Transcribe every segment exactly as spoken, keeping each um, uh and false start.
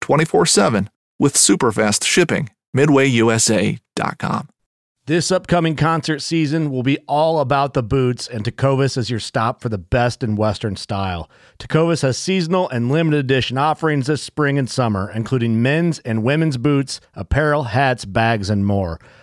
twenty-four seven with super fast shipping. midway U S A dot com. This upcoming concert season will be all about the boots, and Tecovas is your stop for the best in Western style. Tecovas has seasonal and limited edition offerings this spring and summer, including men's and women's boots, apparel, hats, bags, and more.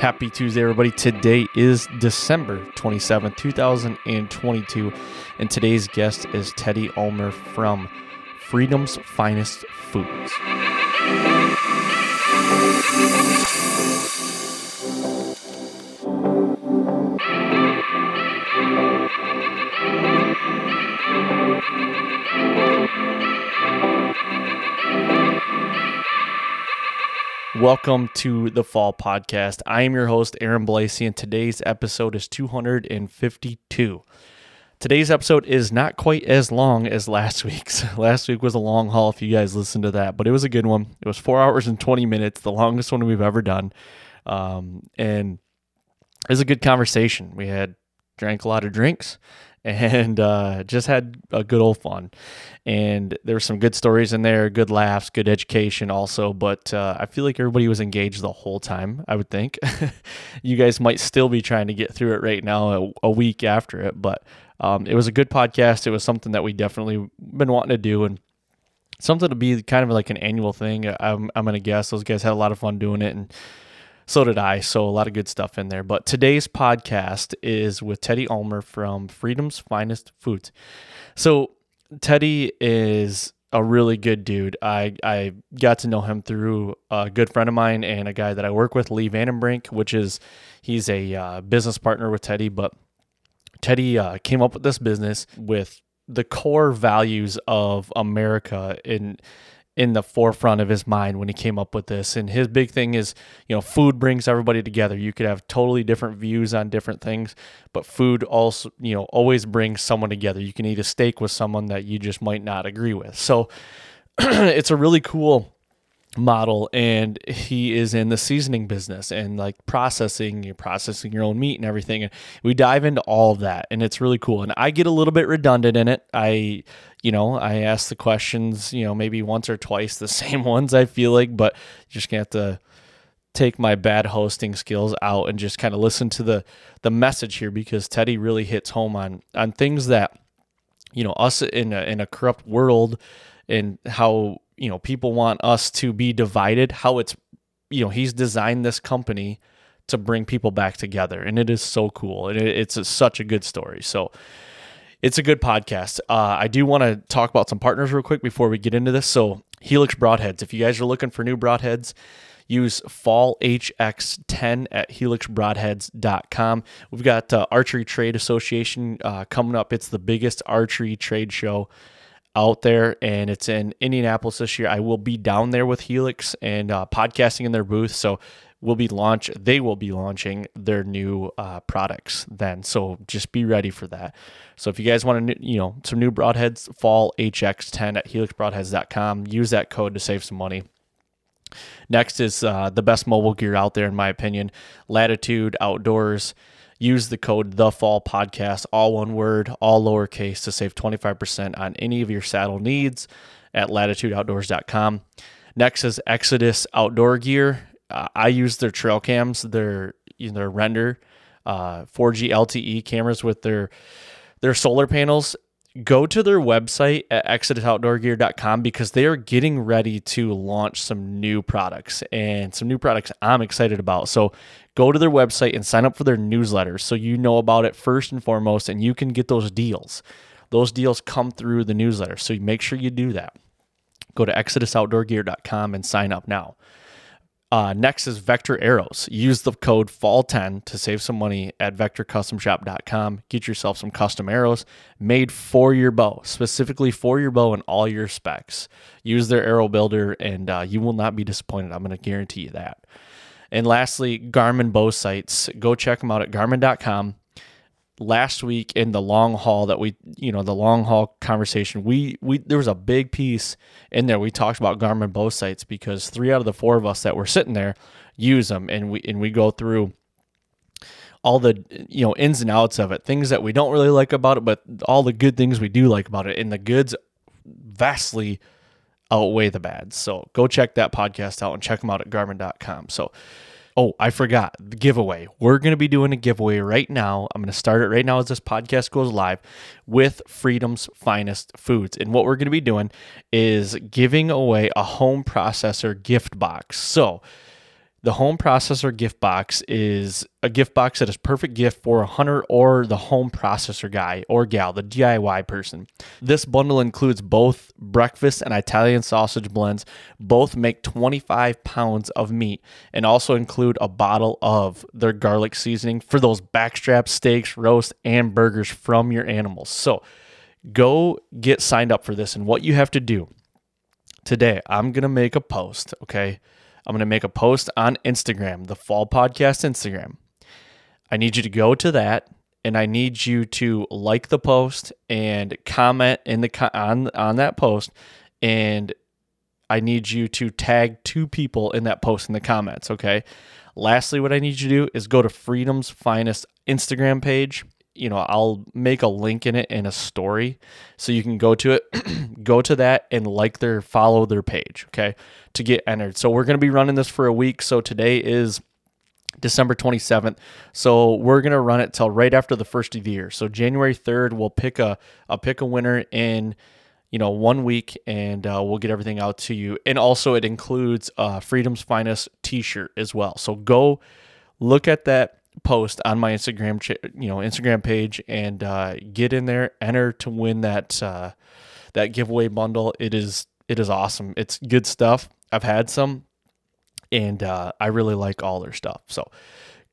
Happy Tuesday, everybody. Today is December twenty-seventh, two thousand twenty-two, and today's guest is Teddy Omlor from Freedom's Finest Foods. Welcome to The Fall Podcast. I am your host, Aaron Blasey, and today's episode is two hundred fifty-two. Today's episode is not quite as long as last week's. Last week was a long haul if you guys listened to that, but it was a good one. It was four hours and twenty minutes, the longest one we've ever done, um, and it was a good conversation. We had drank a lot of drinks and uh, just had a good old fun. And there were some good stories in there, good laughs, good education also, but uh, I feel like everybody was engaged the whole time, I would think. You guys might still be trying to get through it right now, a, a week after it, but um, it was a good podcast. It was something that we definitely been wanting to do, and something to be kind of like an annual thing. I'm, I'm going to guess those guys had a lot of fun doing it, and so did I, so a lot of good stuff in there. But today's podcast is with Teddy Omlor from Freedom's Finest Foods. So Teddy is a really good dude. I, I got to know him through a good friend of mine and a guy that I work with, Lee Vandenbrink, which is, he's a uh, business partner with Teddy. But Teddy uh, came up with this business with the core values of America in in the forefront of his mind when he came up with this. And his big thing is, you know, food brings everybody together. You could have totally different views on different things, but food also, you know, always brings someone together. You can eat a steak with someone that you just might not agree with. So it's a really cool model, and he is in the seasoning business and like processing, you're processing your own meat and everything. And we dive into all of that, and it's really cool. And I get a little bit redundant in it. I, you know, I ask the questions, you know, maybe once or twice the same ones, I feel like, but you just gonna have to take my bad hosting skills out and just kind of listen to the the message here, because Teddy really hits home on on things that, you know, us in a, in a corrupt world, and how, you know, people want us to be divided, how it's, you know, he's designed this company to bring people back together. And it is so cool. And it, it's a, such a good story. So it's a good podcast. Uh, I do want to talk about some partners real quick before we get into this. So Helix Broadheads, if you guys are looking for new broadheads, use fall H X ten at helix broadheads dot com. We've got the uh, Archery Trade Association uh, coming up. It's the biggest archery trade show out there, and it's in Indianapolis this year. I will be down there with Helix and uh, podcasting in their booth. So we'll be launch. They will be launching their new uh, products then. So just be ready for that. So if you guys want to, you know, some new broadheads, fall H X ten at helix broadheads dot com. Use that code to save some money. Next is uh, the best mobile gear out there, in my opinion, Latitude Outdoors. Use the code The Fall Podcast, all one word, all lowercase, to save twenty-five percent on any of your saddle needs at latitude outdoors dot com. Next is Exodus Outdoor Gear. Uh, I use their trail cams, their their render uh, four G L T E cameras with their their solar panels. Go to their website at exodus outdoor gear dot com because they are getting ready to launch some new products and some new products I'm excited about. So go to their website and sign up for their newsletter so you know about it first and foremost, and you can get those deals. Those deals come through the newsletter, so make sure you do that. Go to exodus outdoor gear dot com and sign up now. Uh, next is Vector Arrows. Use the code fall ten to save some money at vector custom shop dot com. Get yourself some custom arrows made for your bow, specifically for your bow and all your specs. Use their arrow builder and uh, you will not be disappointed. I'm going to guarantee you that. And lastly, Garmin Bow Sights. Go check them out at garmin dot com. Last week in the long haul that we, you know, the long haul conversation, we, we, there was a big piece in there. We talked about Garmin Bow Sights because three out of the four of us that were sitting there use them. And we, and we go through all the, you know, ins and outs of it, things that we don't really like about it, but all the good things we do like about it. And the goods vastly outweigh the bads. So go check that podcast out and check them out at garmin dot com. So, oh, I forgot the giveaway. We're going to be doing a giveaway right now. I'm going to start it right now as this podcast goes live with Freedom's Finest Foods. And what we're going to be doing is giving away a home processor gift box. So the home processor gift box is a gift box that is perfect gift for a hunter or the home processor guy or gal, the D I Y person. This bundle includes both breakfast and Italian sausage blends. Both make twenty-five pounds of meat and also include a bottle of their garlic seasoning for those backstrap steaks, roast, and burgers from your animals. So go get signed up for this. And what you have to do today, I'm going to make a post, okay? I'm going to make a post on Instagram, the Fall Podcast Instagram. I need you to go to that, and I need you to like the post and comment in the on, on that post, and I need you to tag two people in that post in the comments, okay? Lastly, what I need you to do is go to Freedom's Finest Instagram page. You know, I'll make a link in it in a story so you can go to it, go to that and like their, follow their page, okay, to get entered. So we're going to be running this for a week. So today is December twenty-seventh. So we're going to run it till right after the first of the year. So January third, we'll pick a, I'll pick a winner in, you know, one week and uh, we'll get everything out to you. And also it includes uh Freedom's Finest t-shirt as well. So go look at that post on my Instagram, you know, Instagram page, and uh, get in there, enter to win that uh, that giveaway bundle. It is it is awesome. It's good stuff. I've had some, and uh, I really like all their stuff. So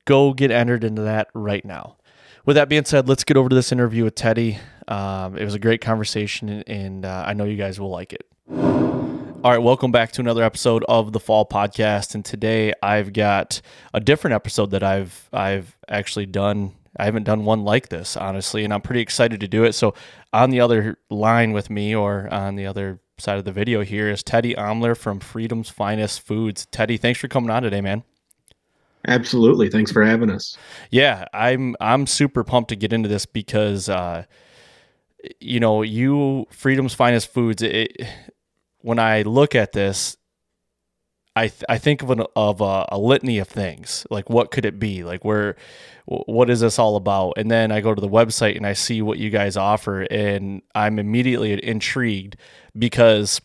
go get entered into that right now. With that being said, let's get over to this interview with Teddy. Um, it was a great conversation, and, and uh, I know you guys will like it. All right, welcome back to another episode of the Fall Podcast, and today I've got a different episode that I've I've actually done. I haven't done one like this, honestly, and I'm pretty excited to do it. So on the other line with me, or on the other side of the video here, is Teddy Omlor from Freedom's Finest Foods. Teddy, thanks for coming on today, man. Absolutely, thanks for having us. Yeah, I'm I'm super pumped to get into this because uh, you know you Freedom's Finest Foods. It, When I look at this, I th- I think of an, of a, a litany of things. Like, what could it be? Like, where, what is this all about? And then I go to the website and I see what you guys offer, and I'm immediately intrigued because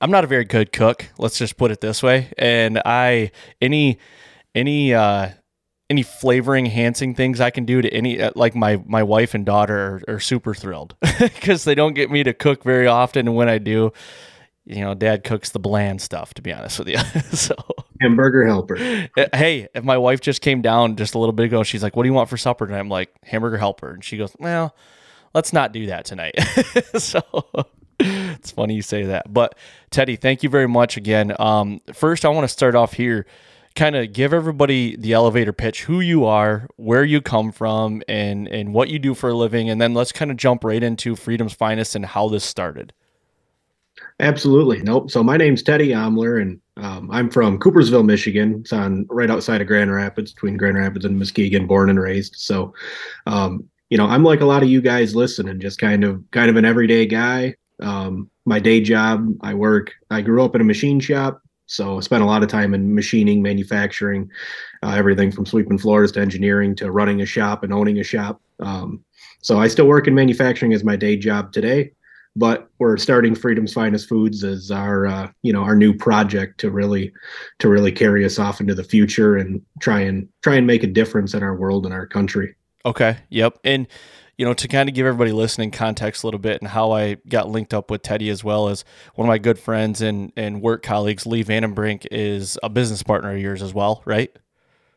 I'm not a very good cook. Let's just put it this way. And I any any uh, any flavoring enhancing things I can do to any, like my my wife and daughter are, are super thrilled because they don't get me to cook very often, and when I do, you know, Dad cooks the bland stuff, to be honest with you. So hamburger helper. Hey, if my wife just came down just a little bit ago, she's like, "What do you want for supper?" And I'm like, "Hamburger helper." And she goes, "Well, let's not do that tonight." So it's funny you say that. But Teddy, thank you very much again. Um, first, I want to start off here, kind of give everybody the elevator pitch: who you are, where you come from, and and what you do for a living, and then let's kind of jump right into Freedom's Finest and how this started. Absolutely. Nope. So my name's Teddy Omlor, and um, I'm from Coopersville, Michigan. It's on right outside of Grand Rapids, between Grand Rapids and Muskegon, born and raised. So, um, you know, I'm like a lot of you guys listening, just kind of kind of an everyday guy. Um, my day job, I work, I grew up in a machine shop. So I spent a lot of time in machining, manufacturing, uh, everything from sweeping floors to engineering to running a shop and owning a shop. Um, so I still work in manufacturing as my day job today, but we're starting Freedom's Finest Foods as our, uh, you know, our new project to really, to really carry us off into the future and try and try and make a difference in our world and our country. Okay. Yep. And, you know, to kind of give everybody listening context a little bit and how I got linked up with Teddy, as well as one of my good friends and, and work colleagues, Lee Vandenbrink, is a business partner of yours as well, right?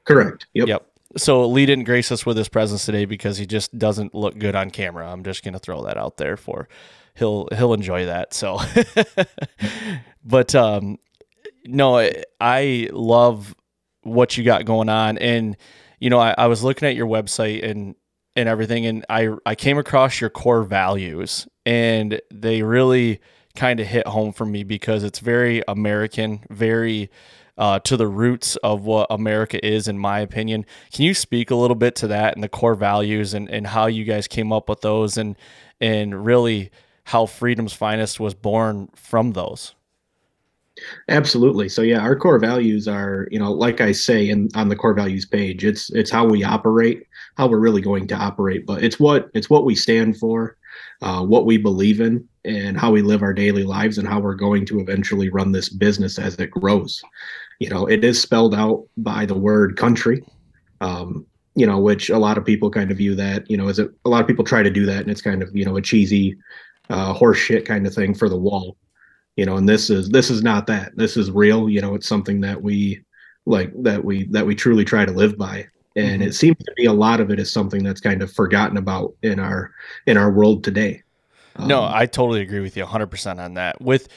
Correct. Yep. Yep. So Lee didn't grace us with his presence today because he just doesn't look good on camera. I'm just going to throw that out there for he'll, he'll enjoy that. So, but um, no, I, I love what you got going on. And, you know, I, I was looking at your website and, and everything. And I, I came across your core values, and they really kind of hit home for me because it's very American, very uh, to the roots of what America is, in my opinion. Can you speak a little bit to that and the core values and, and how you guys came up with those and, and really how Freedom's Finest was born from those? Absolutely. So yeah, our core values are, you know, like I say, in on the core values page, it's, it's how we operate, how we're really going to operate, but it's what, it's what we stand for, uh, what we believe in, and how we live our daily lives, and how we're going to eventually run this business as it grows. You know, it is spelled out by the word country, um, you know, which a lot of people kind of view that, you know, as a, a lot of people try to do that. And it's kind of, you know, a cheesy, uh, horse shit kind of thing for the wall. You know, and this is, this is not that. This is real. You know, it's something that we like, that we, that we truly try to live by. And mm-hmm. It seems to be a lot of it is something that's kind of forgotten about in our, in our world today. Um, no, I totally agree with you a hundred percent on that. With,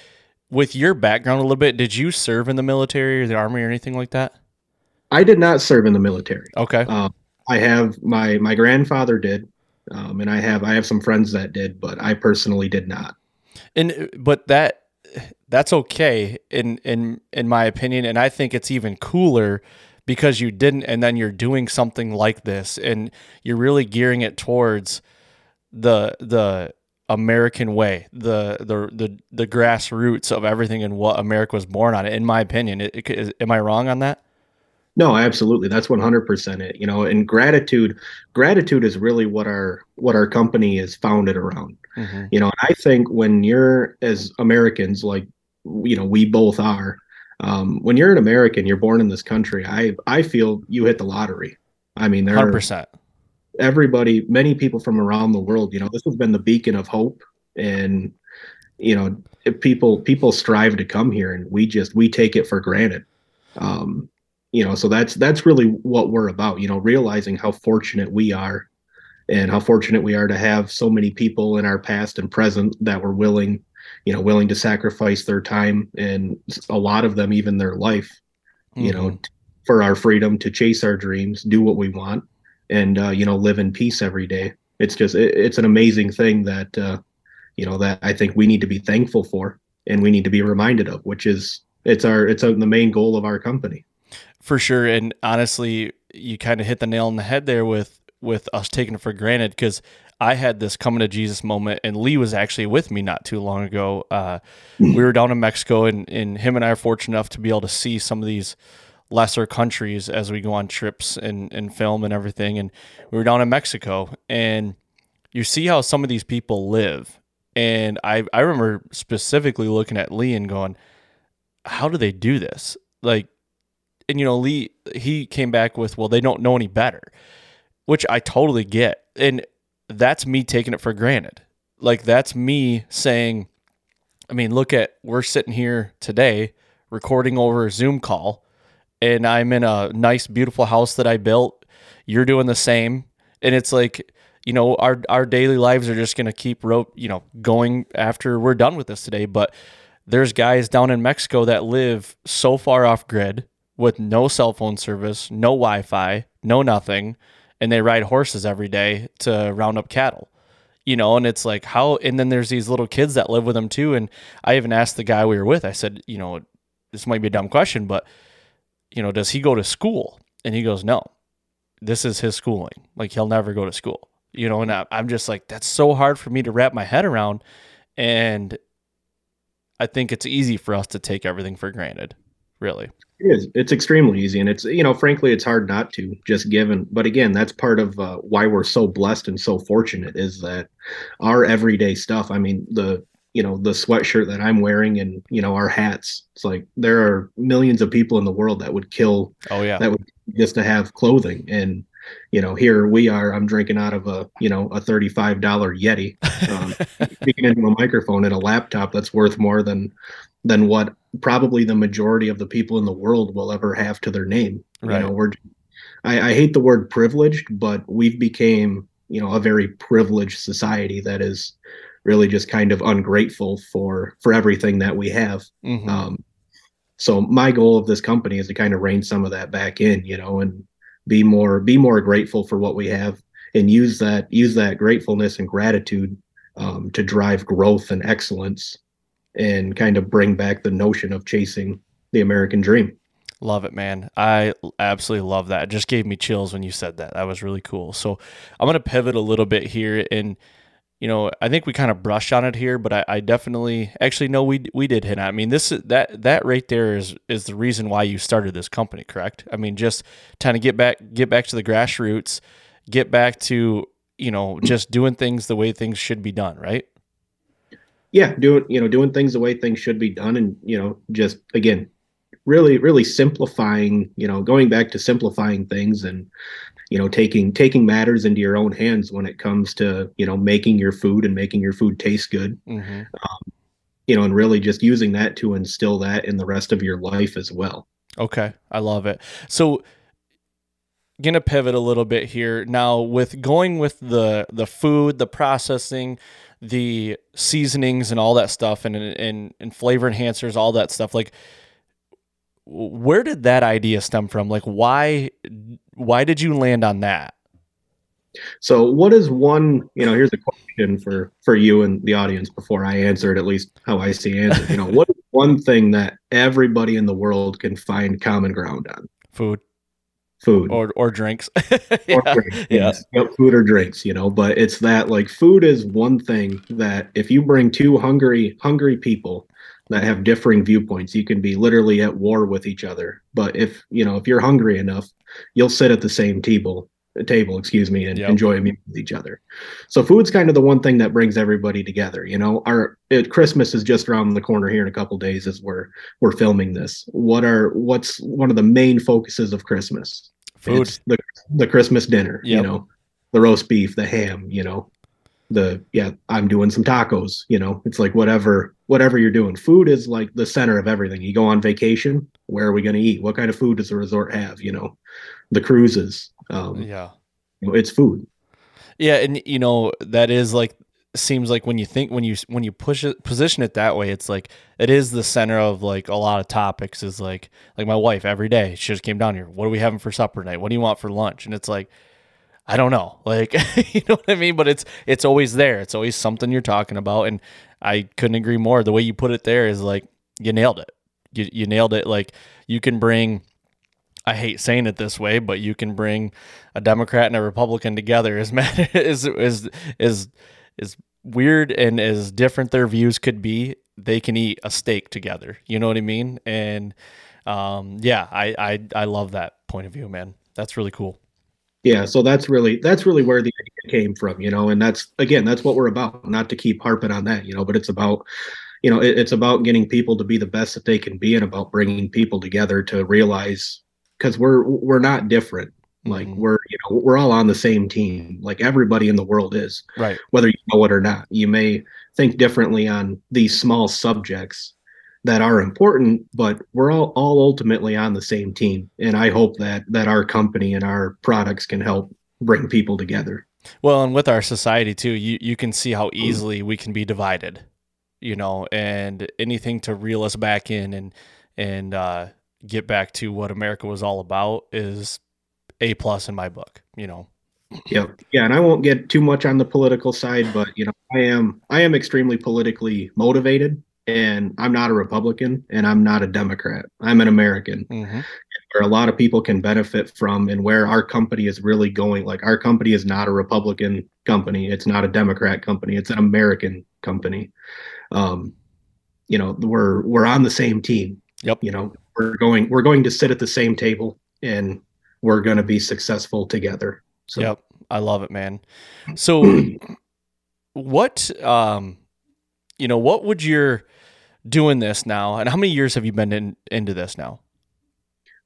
with your background a little bit, did you serve in the military or the army or anything like that? I did not serve in the military. Okay. Um, I have my, my grandfather did. Um, and I have, I have some friends that did, but I personally did not. And, but that, that's okay in, in, in my opinion. And I think it's even cooler because you didn't, and then you're doing something like this and you're really gearing it towards the, the American way, the, the, the, the grassroots of everything and what America was born on, in my opinion. It, it, is, am I wrong on that? No, absolutely. That's one hundred percent it, you know, and gratitude, gratitude is really what our, what our company is founded around. Mm-hmm. You know, and I think when you're, as Americans, like, you know, we both are, um, when you're an American, you're born in this country, I, I feel you hit the lottery. I mean, there one hundred percent. Are everybody, many people from around the world, you know, this has been the beacon of hope, and, you know, people, people strive to come here, and we just, we take it for granted. Um, you know, so that's, that's really what we're about, you know, realizing how fortunate we are. And how fortunate we are to have so many people in our past and present that were willing, you know, willing to sacrifice their time, and a lot of them, even their life, mm-hmm. you know, for our freedom, to chase our dreams, do what we want, and, uh, you know, live in peace every day. It's just, it, it's an amazing thing that, uh, you know, that I think we need to be thankful for, and we need to be reminded of, which is, it's our, it's our, the main goal of our company. For sure. And honestly, you kind of hit the nail on the head there with, with us taking it for granted, because I had this coming to Jesus moment, and Lee was actually with me not too long ago. Uh, we were down in Mexico, and, and him and I are fortunate enough to be able to see some of these lesser countries as we go on trips and, and film and everything. And we were down in Mexico, and you see how some of these people live. And I, I remember specifically looking at Lee and going, how do they do this? Like, and you know, Lee, he came back with, well, they don't know any better. Which I totally get. And that's me taking it for granted. Like, that's me saying, I mean, look at, we're sitting here today recording over a Zoom call, and I'm in a nice, beautiful house that I built. You're doing the same. And it's like, you know, our, our daily lives are just going to keep rope, you know, going after we're done with this today. But there's guys down in Mexico that live so far off grid with no cell phone service, no Wi-Fi, no nothing. And they ride horses every day to round up cattle. you know, and it's like how, and then there's these little kids that live with them too. And I even asked the guy we were with, I said, you know, this might be a dumb question, but you know, does he go to school? And he goes, no, this is his schooling. Like he'll never go to school, you know? And I, I'm just like, that's so hard for me to wrap my head around. And I think it's easy for us to take everything for granted, really. It is. It's extremely easy. And it's, you know, frankly, it's hard not to just given. But again, that's part of uh, why we're so blessed and so fortunate is that our everyday stuff. I mean, the, you know, the sweatshirt that I'm wearing and, you know, our hats, it's like there are millions of people in the world that would kill. Oh, yeah. That would just to have clothing. And, you know, here we are, I'm drinking out of a, you know, a thirty-five dollar Yeti, um, speaking into a microphone and a laptop that's worth more than, than what probably the majority of the people in the world will ever have to their name. Right. You know, we're, I, I hate the word privileged, but we've became, you know, a very privileged society that is really just kind of ungrateful for, for everything that we have. Mm-hmm. Um, so my goal of this company is to kind of rein some of that back in, you know, and be more, be more grateful for what we have and use that, use that gratefulness and gratitude um, to drive growth and excellence and kind of bring back the notion of chasing the American dream. Love it, man. I absolutely love that. It just gave me chills when you said that. That was really cool. So I'm going to pivot a little bit here and, you know, I think we kind of brushed on it here, but I, I definitely actually no, we we did hit on. I mean, this that that right there is is the reason why you started this company, correct? I mean, just trying to get back get back to the grassroots, get back to, you know, just doing things the way things should be done, right? Yeah, doing you know doing things the way things should be done, and you know, just again, really really simplifying, you know, going back to simplifying things and, you know, taking taking matters into your own hands when it comes to, you know, making your food and making your food taste good. Mm-hmm. Um, you know, and really just using that to instill that in the rest of your life as well. Okay. I love it. So going to pivot a little bit here now with going with the, the food, the processing, the seasonings and all that stuff and, and, and flavor enhancers, all that stuff. Like, where did that idea stem from? Like, why, why did you land on that? So what is one, you know, here's a question for, for you and the audience before I answer it, at least how I see answer. You know, what is one thing that everybody in the world can find common ground on? Food. Food. Or or drinks. Or yeah. drinks. Yeah. You know, food or drinks, you know, but it's that like food is one thing that if you bring two hungry, hungry people that have differing viewpoints, you can be literally at war with each other. But if, you know, if you're hungry enough, you'll sit at the same table, table, excuse me, and yep. enjoy a meal with each other. So food's kind of the one thing that brings everybody together. You know, our it, Christmas is just around the corner here in a couple of days as we're, we're filming this. What are, what's one of the main focuses of Christmas? Food. It's the, the Christmas dinner, yep. You know, the roast beef, the ham, you know, the, yeah, I'm doing some tacos, you know, it's like whatever, whatever you're doing. Food is like the center of everything. You go on vacation, where are we going to eat? What kind of food does the resort have? You know, the cruises, um, yeah, you know, it's food. Yeah. And you know, that is like, seems like when you think, when you, when you push it, position it that way, it's like, it is the center of like a lot of topics is like, like my wife every day, she just came down here. What are we having for supper tonight? What do you want for lunch? And it's like, I don't know, like, you know what I mean? But it's, it's always there. It's always something you're talking about. And I couldn't agree more. The way you put it there is like, you nailed it. You, you nailed it. Like you can bring, I hate saying it this way, but you can bring a Democrat and a Republican together as mad as, as, as, as weird and as different their views could be, they can eat a steak together. You know what I mean? And, um, yeah, I, I, I love that point of view, man. That's really cool. Yeah, so that's really that's really where the idea came from, you know, and that's, again, that's what we're about, not to keep harping on that, you know, but it's about, you know, it, it's about getting people to be the best that they can be and about bringing people together to realize, because we're we're not different. Like mm-hmm. we're, you know, we're all on the same team, like everybody in the world is, right? Whether you know it or not. You may think differently on these small subjects that are important, but we're all, all ultimately on the same team. And I hope that, that our company and our products can help bring people together. Well, and with our society too, you, you can see how easily we can be divided, you know, and anything to reel us back in and, and, uh, get back to what America was all about is A plus in my book, you know? Yep. Yeah. And I won't get too much on the political side, but, you know, I am, I am extremely politically motivated, and I'm not a Republican and I'm not a Democrat. I'm an American, mm-hmm. where a lot of people can benefit from, and where our company is really going. Like, our company is not a Republican company. It's not a Democrat company. It's an American company. Um, you know, we're, we're on the same team. Yep. You know, we're going, we're going to sit at the same table, and we're going to be successful together. So. Yep. I love it, man. So what, um, you know, what would you're doing this now, and how many years have you been in, into this now?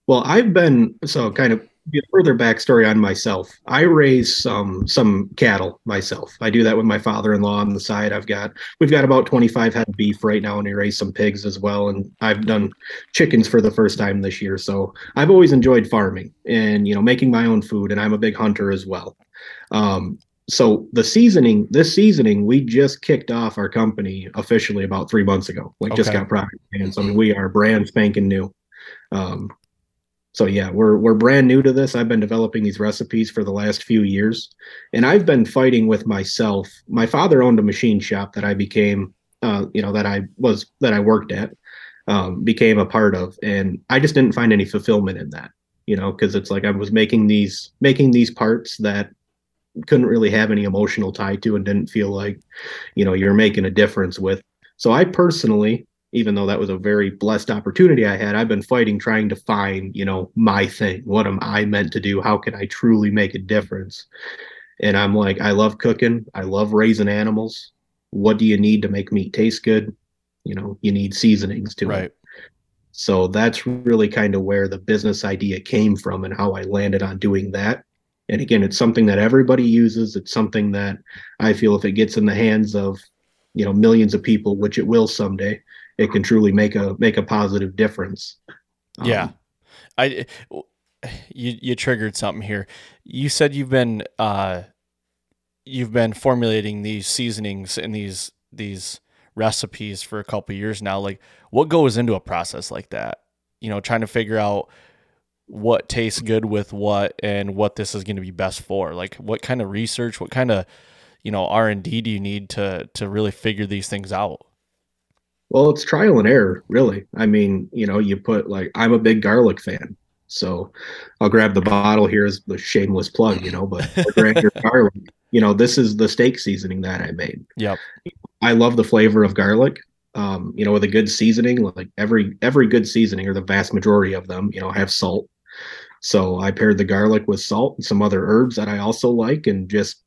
Well, I've been, so kind of further backstory on myself. I raise some, some cattle myself. I do that with my father-in-law on the side. I've got, we've got about twenty-five head of beef right now, and we raise some pigs as well. And I've done chickens for the first time this year. So I've always enjoyed farming and, you know, making my own food, and I'm a big hunter as well. Um, So the seasoning, this seasoning, we just kicked off our company officially about three months ago. Like, okay. Just got product. And so, I mean, we are brand spanking new. Um, so yeah, we're, we're brand new to this. I've been developing these recipes for the last few years, and I've been fighting with myself. My father owned a machine shop that I became, uh, you know, that I was, that I worked at, um, became a part of. And I just didn't find any fulfillment in that, you know, cause it's like, I was making these, making these parts that couldn't really have any emotional tie to, and didn't feel like, you know, you're making a difference with. So I personally, even though that was a very blessed opportunity I had, I've been fighting, trying to find, you know, my thing. What am I meant to do? How can I truly make a difference? And I'm like, I love cooking. I love raising animals. What do you need to make meat taste good? You know, you need seasonings to right. it. So that's really kind of where the business idea came from, and how I landed on doing that. And again, it's something that everybody uses. It's something that I feel, if it gets in the hands of, you know, millions of people, which it will someday, it can truly make a, make a positive difference. Um, yeah. I, you, you triggered something here. You said you've been, uh, you've been formulating these seasonings and these, these recipes for a couple of years now. Like, what goes into a process like that? You know, trying to figure out what tastes good with what, and what this is going to be best for. Like, what kind of research, what kind of, you know, R and D do you need to to really figure these things out? Well, it's trial and error, really. I mean, you know, you put, like, I'm a big garlic fan, so I'll grab the bottle. Here's the shameless plug, you know, but garlic. You know, this is the steak seasoning that I made. Yep. I love the flavor of garlic. Um, you know, with a good seasoning, like every every good seasoning, or the vast majority of them, you know, have salt. So I paired the garlic with salt and some other herbs that I also like, and just,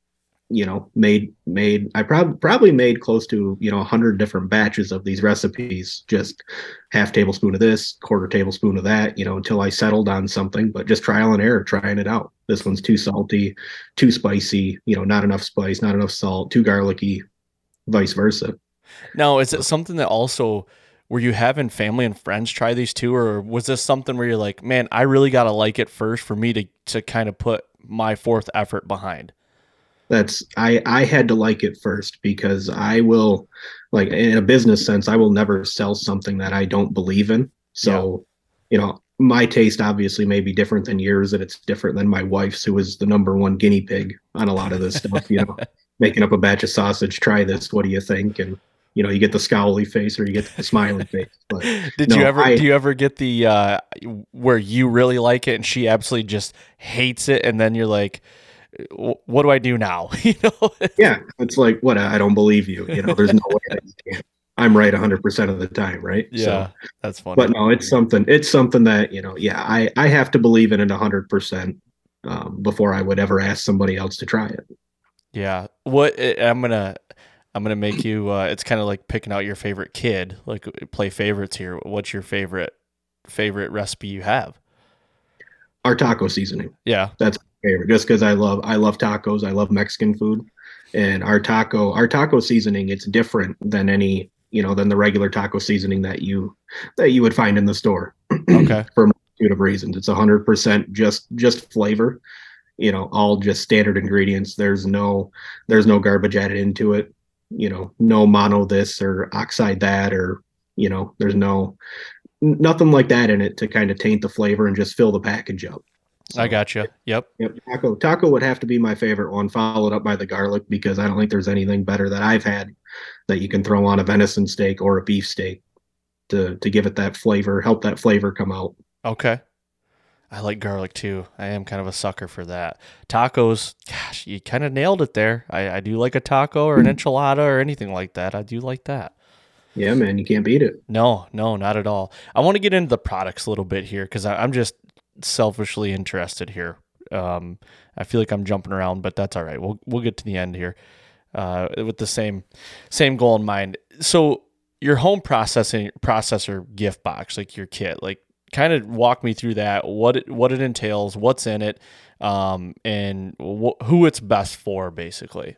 you know, made, made, I prob- probably made close to, you know, a hundred different batches of these recipes, just half tablespoon of this, quarter tablespoon of that, you know, until I settled on something, but just trial and error, trying it out. This one's too salty, too spicy, you know, not enough spice, not enough salt, too garlicky, vice versa. Now, is it something that also, were you having family and friends try these too, or was this something where you're like, man, I really got to like it first for me to, to kind of put my fourth effort behind? That's, I, I had to like it first, because I will, like, in a business sense, I will never sell something that I don't believe in. So, yeah. You know, my taste obviously may be different than yours, and it's different than my wife's, who is the number one guinea pig on a lot of this stuff, you know, making up a batch of sausage, try this, what do you think? And, you know, you get the scowly face or you get the smiling face. But Did no, you ever, I, do you ever get the, uh, where you really like it and she absolutely just hates it, and then you're like, what do I do now? You know? Yeah. It's like, what? I don't believe you. You know, there's no way that you can. I'm right one hundred percent of the time. Right. Yeah. So, that's funny. But no, it's something, it's something that, you know, yeah, I, I have to believe in it one hundred percent um, before I would ever ask somebody else to try it. Yeah. What I'm going to, I'm going to make you, uh, it's kind of like picking out your favorite kid, like play favorites here. What's your favorite, favorite recipe you have? Our taco seasoning. Yeah. That's my favorite, just because I love, I love tacos. I love Mexican food, and our taco, our taco seasoning, it's different than any, you know, than the regular taco seasoning that you, that you would find in the store. Okay. For a multitude of reasons. It's a hundred percent just, just flavor, you know, all just standard ingredients. There's no, there's no garbage added into it. You know, no mono this or oxide that, or, you know, there's no, nothing like that in it to kind of taint the flavor and just fill the package up. So, I gotcha. Yep. Yep. Taco taco would have to be my favorite one, followed up by the garlic, because I don't think there's anything better that I've had that you can throw on a venison steak or a beef steak to to give it that flavor, help that flavor come out. Okay. I like garlic too. I am kind of a sucker for that. Tacos, gosh, you kind of nailed it there. I, I do like a taco or an enchilada or anything like that. I do like that. Yeah, man, you can't beat it. No, no, not at all. I want to get into the products a little bit here because I'm just selfishly interested here. Um, I feel like I'm jumping around, but that's all right. We'll we'll get to the end here uh, with the same same goal in mind. So your home processing processor gift box, like your kit, like kind of walk me through that. What it, what it entails, what's in it, um, and wh- who it's best for, basically.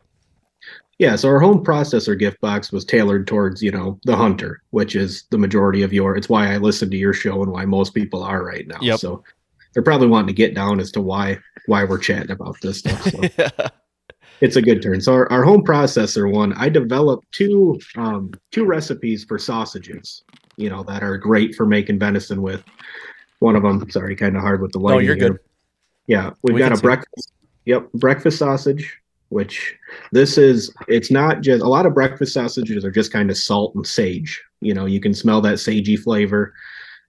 Yeah, so our home processor gift box was tailored towards, you know, the hunter, which is the majority of your, it's why I listen to your show and why most people are right now. Yep. So they're probably wanting to get down as to why why we're chatting about this stuff. So yeah. It's a good turn. So our, our home processor one, I developed two um, two recipes for sausages, you know, that are great for making venison with. One of them, sorry, kind of hard with the lighting. Oh, you're here. Good. Yeah, we've we got a breakfast. It. Yep, breakfast sausage. Which this is, it's not just, a lot of breakfast sausages are just kind of salt and sage. You know, you can smell that sagey flavor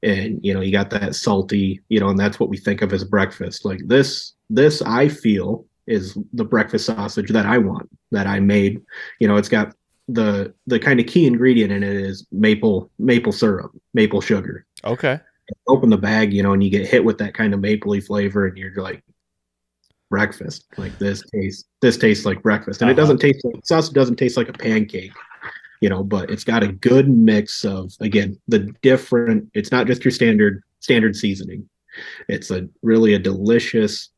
and, you know, you got that salty, you know, and that's what we think of as breakfast. Like this, this I feel is the breakfast sausage that I want, that I made. You know, it's got the, the kind of key ingredient in it is maple, maple syrup, maple sugar. Okay. Open the bag, you know, and you get hit with that kind of mapley flavor and you're like, breakfast, like this tastes this tastes like breakfast. And uh-huh. It doesn't taste like sauce, doesn't taste like a pancake, you know, but it's got a good mix of, again, the different, it's not just your standard standard seasoning. It's a really a delicious,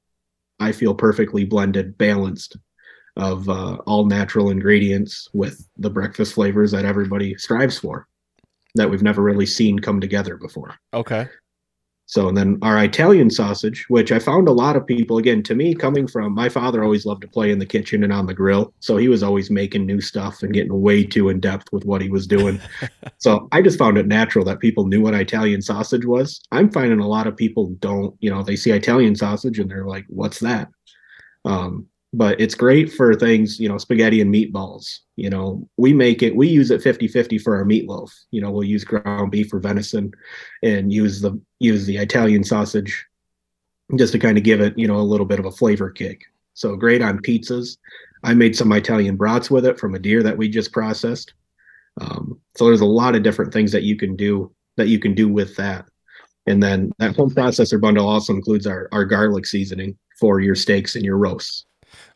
I feel, perfectly blended, balanced of uh, all natural ingredients with the breakfast flavors that everybody strives for, that we've never really seen come together before. Okay. So, and then our Italian sausage, which I found a lot of people, again, to me, coming from, my father always loved to play in the kitchen and on the grill. So he was always making new stuff and getting way too in depth with what he was doing. So I just found it natural that people knew what Italian sausage was. I'm finding a lot of people don't, you know, they see Italian sausage and they're like, what's that? Um, but it's great for things, you know, spaghetti and meatballs. You know, we make it, we use it fifty-fifty for our meatloaf. You know, we'll use ground beef or venison and use the use the Italian sausage just to kind of give it, you know, a little bit of a flavor kick. So great on pizzas. I made some Italian brats with it from a deer that we just processed. Um, so there's a lot of different things that you can do that you can do with that. And then that home processor bundle also includes our, our garlic seasoning for your steaks and your roasts.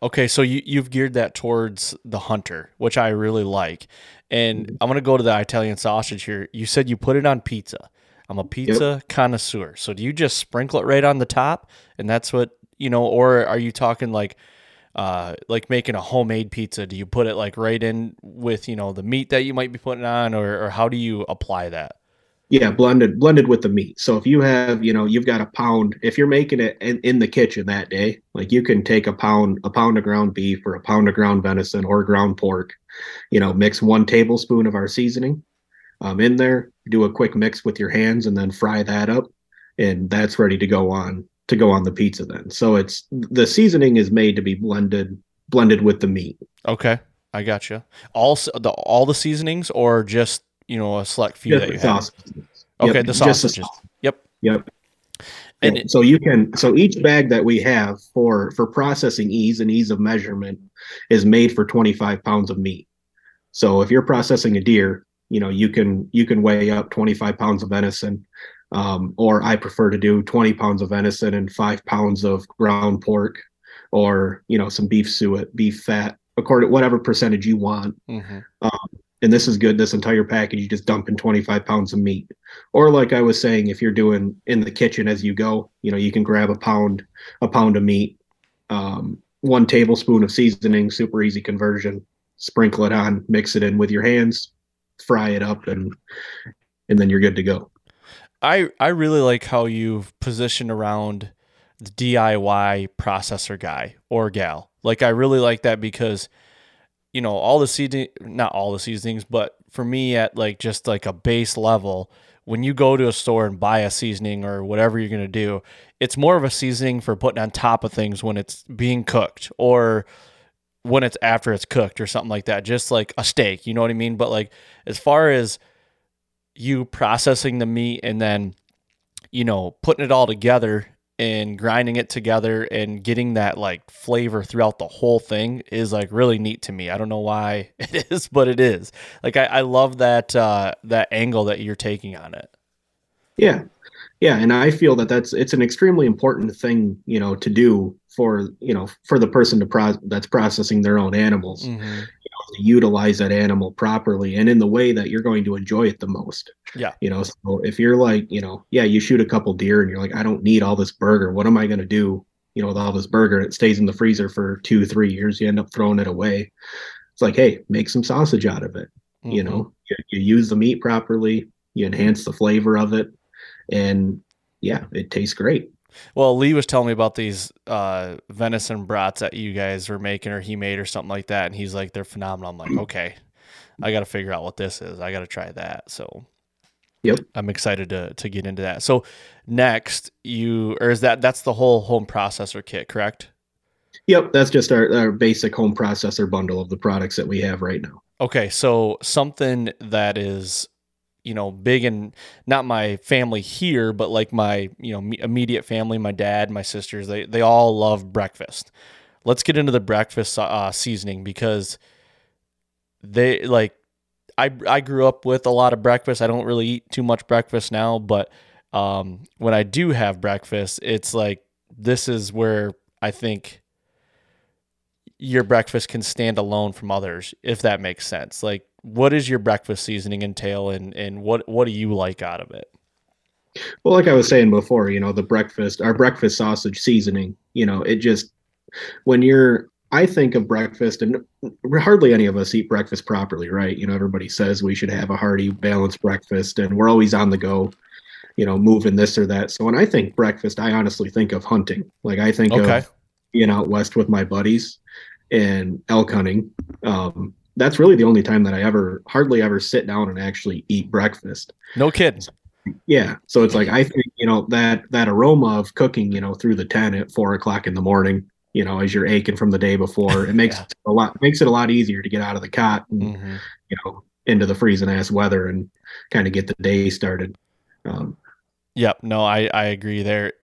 Okay, so you, you've geared that towards the hunter, which I really like. And I'm going to go to the Italian sausage here. You said you put it on pizza. I'm a pizza yep. connoisseur. So do you just sprinkle it right on the top? And that's what, you know, or are you talking like uh, like making a homemade pizza? Do you put it like right in with, you know, the meat that you might be putting on, or, or how do you apply that? Yeah, blended blended with the meat. So if you have, you know, you've got a pound, if you're making it in, in the kitchen that day, like you can take a pound, a pound of ground beef or a pound of ground venison or ground pork, you know, mix one tablespoon of our seasoning um, in there, do a quick mix with your hands and then fry that up. And that's ready to go on to go on the pizza then. So it's the seasoning is made to be blended, blended with the meat. Okay, I gotcha. All the, all the seasonings or just, you know, a select few just that you have. Okay, yep. The sausages. The sauce. Yep. Yep. And, and so you can, so each bag that we have for, for processing ease and ease of measurement is made for twenty-five pounds of meat. So if you're processing a deer, you know, you can, you can weigh up twenty-five pounds of venison, um, or I prefer to do twenty pounds of venison and five pounds of ground pork or, you know, some beef suet, beef fat, according to whatever percentage you want. Mm-hmm. Um, And this is good. This entire package, you just dump in twenty-five pounds of meat. Or like I was saying, if you're doing in the kitchen as you go, you know, you can grab a pound, a pound of meat, um, one tablespoon of seasoning, super easy conversion, sprinkle it on, mix it in with your hands, fry it up, and and then you're good to go. I, I really like how you've positioned around the D I Y processor guy or gal. Like, I really like that because you know, all the seasoning, not all the seasonings, but for me at like just like a base level, when you go to a store and buy a seasoning or whatever you're going to do, it's more of a seasoning for putting on top of things when it's being cooked or when it's after it's cooked or something like that, just like a steak, you know what I mean? But like, as far as you processing the meat and then, you know, putting it all together and grinding it together and getting that like flavor throughout the whole thing is like really neat to me. I don't know why it is, but it is. Like, I, I love that, uh, that angle that you're taking on it. Yeah. Yeah. And I feel that that's, it's an extremely important thing, you know, to do for, you know, for the person to pro- that's processing their own animals, mm-hmm. you know, to utilize that animal properly and in the way that you're going to enjoy it the most. Yeah. You know, so if you're like, you know, yeah, you shoot a couple deer and you're like, I don't need all this burger. What am I going to do, you know, with all this burger? It stays in the freezer for two, three years. You end up throwing it away. It's like, hey, make some sausage out of it. Mm-hmm. You know, you, you use the meat properly, you enhance the flavor of it. And yeah, it tastes great. Well, Lee was telling me about these uh, venison brats that you guys were making or he made or something like that. And he's like, they're phenomenal. I'm like, okay, I got to figure out what this is. I got to try that. So yep, I'm excited to to get into that. So next you, or is that, that's the whole home processor kit, correct? Yep. That's just our, our basic home processor bundle of the products that we have right now. Okay. So something that is, you know, big and not my family here, but like my, you know, immediate family, my dad, my sisters, they, they all love breakfast. Let's get into the breakfast uh, seasoning because they like, I, I grew up with a lot of breakfast. I don't really eat too much breakfast now, but um, when I do have breakfast, it's like, this is where I think your breakfast can stand alone from others, if that makes sense. Like, what does your breakfast seasoning entail and, and what, what do you like out of it? Well, like I was saying before, you know, the breakfast, our breakfast sausage seasoning, you know, it just, when you're, I think of breakfast and hardly any of us eat breakfast properly, right? You know, everybody says we should have a hearty, balanced breakfast and we're always on the go, you know, moving this or that. So when I think breakfast, I honestly think of hunting. Like I think okay. of being out west with my buddies and elk hunting, um, that's really the only time that I ever hardly ever sit down and actually eat breakfast. No kidding. Yeah. So it's like, I think, you know, that, that aroma of cooking, you know, through the tent at four o'clock in the morning, you know, as you're aching from the day before, it makes yeah. it a lot, makes it a lot easier to get out of the cot and, mm-hmm. you know, into the freezing ass weather and kind of get the day started. Um, yep. No, I, I agree there.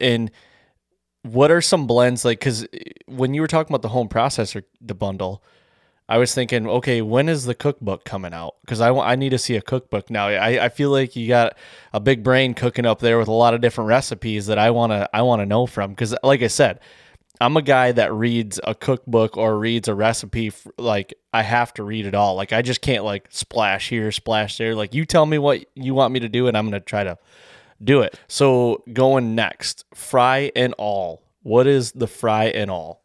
And what are some blends like? Because when you were talking about the home processor, the bundle, I was thinking, okay, when is the cookbook coming out? Because I, I need to see a cookbook now. I, I feel like you got a big brain cooking up there with a lot of different recipes that I wanna I wanna know from. Because like I said, I'm a guy that reads a cookbook or reads a recipe. For, like I have to read it all. Like I just can't like splash here, splash there. Like you tell me what you want me to do and I'm going to try to do it. So going next, fry and all. What is the fry and all?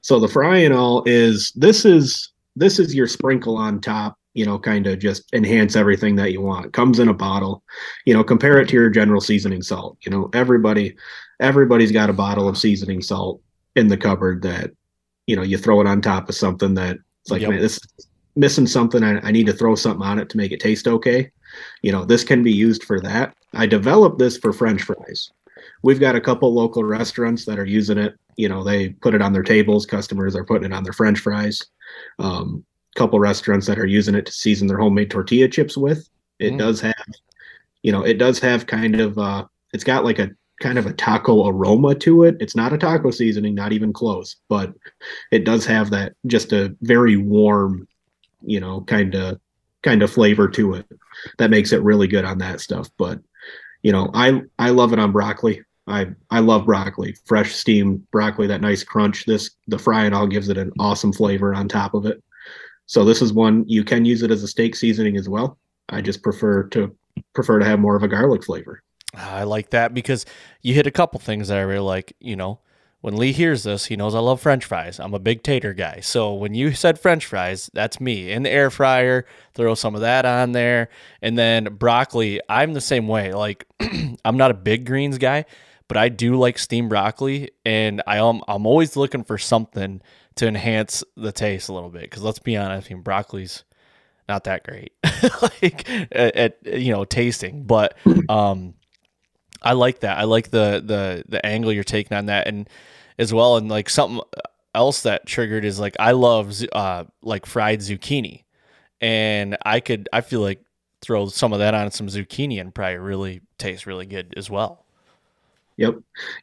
So the fry and all is, this is, this is your sprinkle on top, you know, kind of just enhance everything that you want. Comes in a bottle, you know, compare it to your general seasoning salt. You know, everybody, everybody's got a bottle of seasoning salt in the cupboard that, you know, you throw it on top of something that it's like, yep. man, this is missing something. I, I need to throw something on it to make it taste okay. You know, this can be used for that. I developed this for French fries. We've got a couple local restaurants that are using it. You know, they put it on their tables. Customers are putting it on their French fries. Um, couple restaurants that are using it to season their homemade tortilla chips with. It mm. does have, you know, it does have kind of, uh, it's got like a kind of a taco aroma to it. It's not a taco seasoning, not even close, but it does have that, just a very warm, you know, kind of kind of flavor to it that makes it really good on that stuff. But, you know, I I love it on broccoli. I I love broccoli, fresh steamed broccoli, that nice crunch. This, the fry and all gives it an awesome flavor on top of it. So this is one you can use it as a steak seasoning as well. I just prefer to prefer to have more of a garlic flavor. I like that, because you hit a couple things that I really like. You know, when Lee hears this, he knows I love French fries. I'm a big tater guy. So when you said French fries, that's me in the air fryer, throw some of that on there. And then broccoli, I'm the same way. Like I'm not a big greens guy, but I do like steamed broccoli, and I am, I'm always looking for something to enhance the taste a little bit. Cause let's be honest, I mean, broccoli's not that great, like at, at, you know, tasting, but, um, I like that. I like the, the, the angle you're taking on that, and as well. And like something else that triggered is like, I love, uh, like fried zucchini, and I could, I feel like throw some of that on some zucchini and probably really taste really good as well. Yep.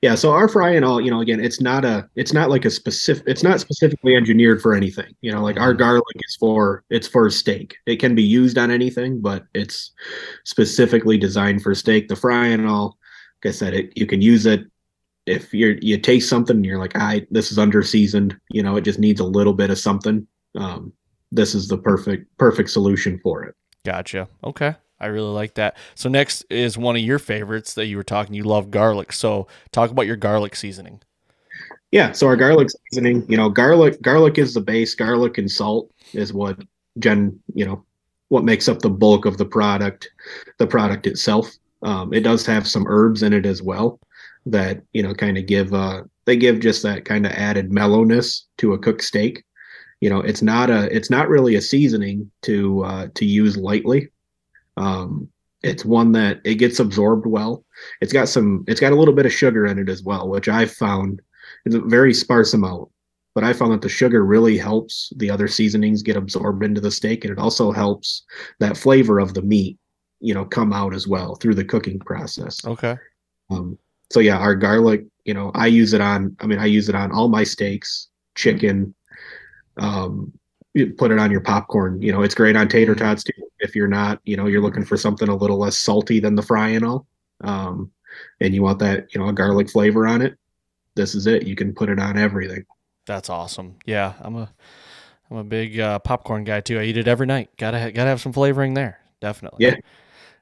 Yeah. So our fry and all, you know, again, it's not a, it's not like a specific, it's not specifically engineered for anything, you know, like our garlic is for, it's for steak. It can be used on anything, but it's specifically designed for steak. The fry and all, like I said, it, you can use it if you're, you taste something and you're like, I, this is under seasoned, you know, it just needs a little bit of something. Um, this is the perfect, perfect solution for it. Gotcha. Okay. I really like that. So next is one of your favorites that you were talking. You love garlic. So talk about your garlic seasoning. Yeah. So our garlic seasoning, you know, garlic, garlic is the base. Garlic and salt is what gen, you know, what makes up the bulk of the product, the product itself. Um, it does have some herbs in it as well that, you know, kind of give, uh, they give just that kind of added mellowness to a cooked steak. You know, it's not a, it's not really a seasoning to, uh, to use lightly. Um, it's one that it gets absorbed well. It's got some, it's got a little bit of sugar in it as well, which I've found is a very sparse amount, but I found that the sugar really helps the other seasonings get absorbed into the steak. And it also helps that flavor of the meat, you know, come out as well through the cooking process. Okay. Um, so yeah, our garlic, you know, I use it on, I mean, I use it on all my steaks, chicken, um, you put it on your popcorn. You know, it's great on tater tots too. If you're not, you know, you're looking for something a little less salty than the fry and all, um, and you want that, you know, a garlic flavor on it, this is it. You can put it on everything. That's awesome. Yeah, I'm a, I'm a big uh, popcorn guy too. I eat it every night. Gotta, ha- gotta have some flavoring there, definitely. Yeah.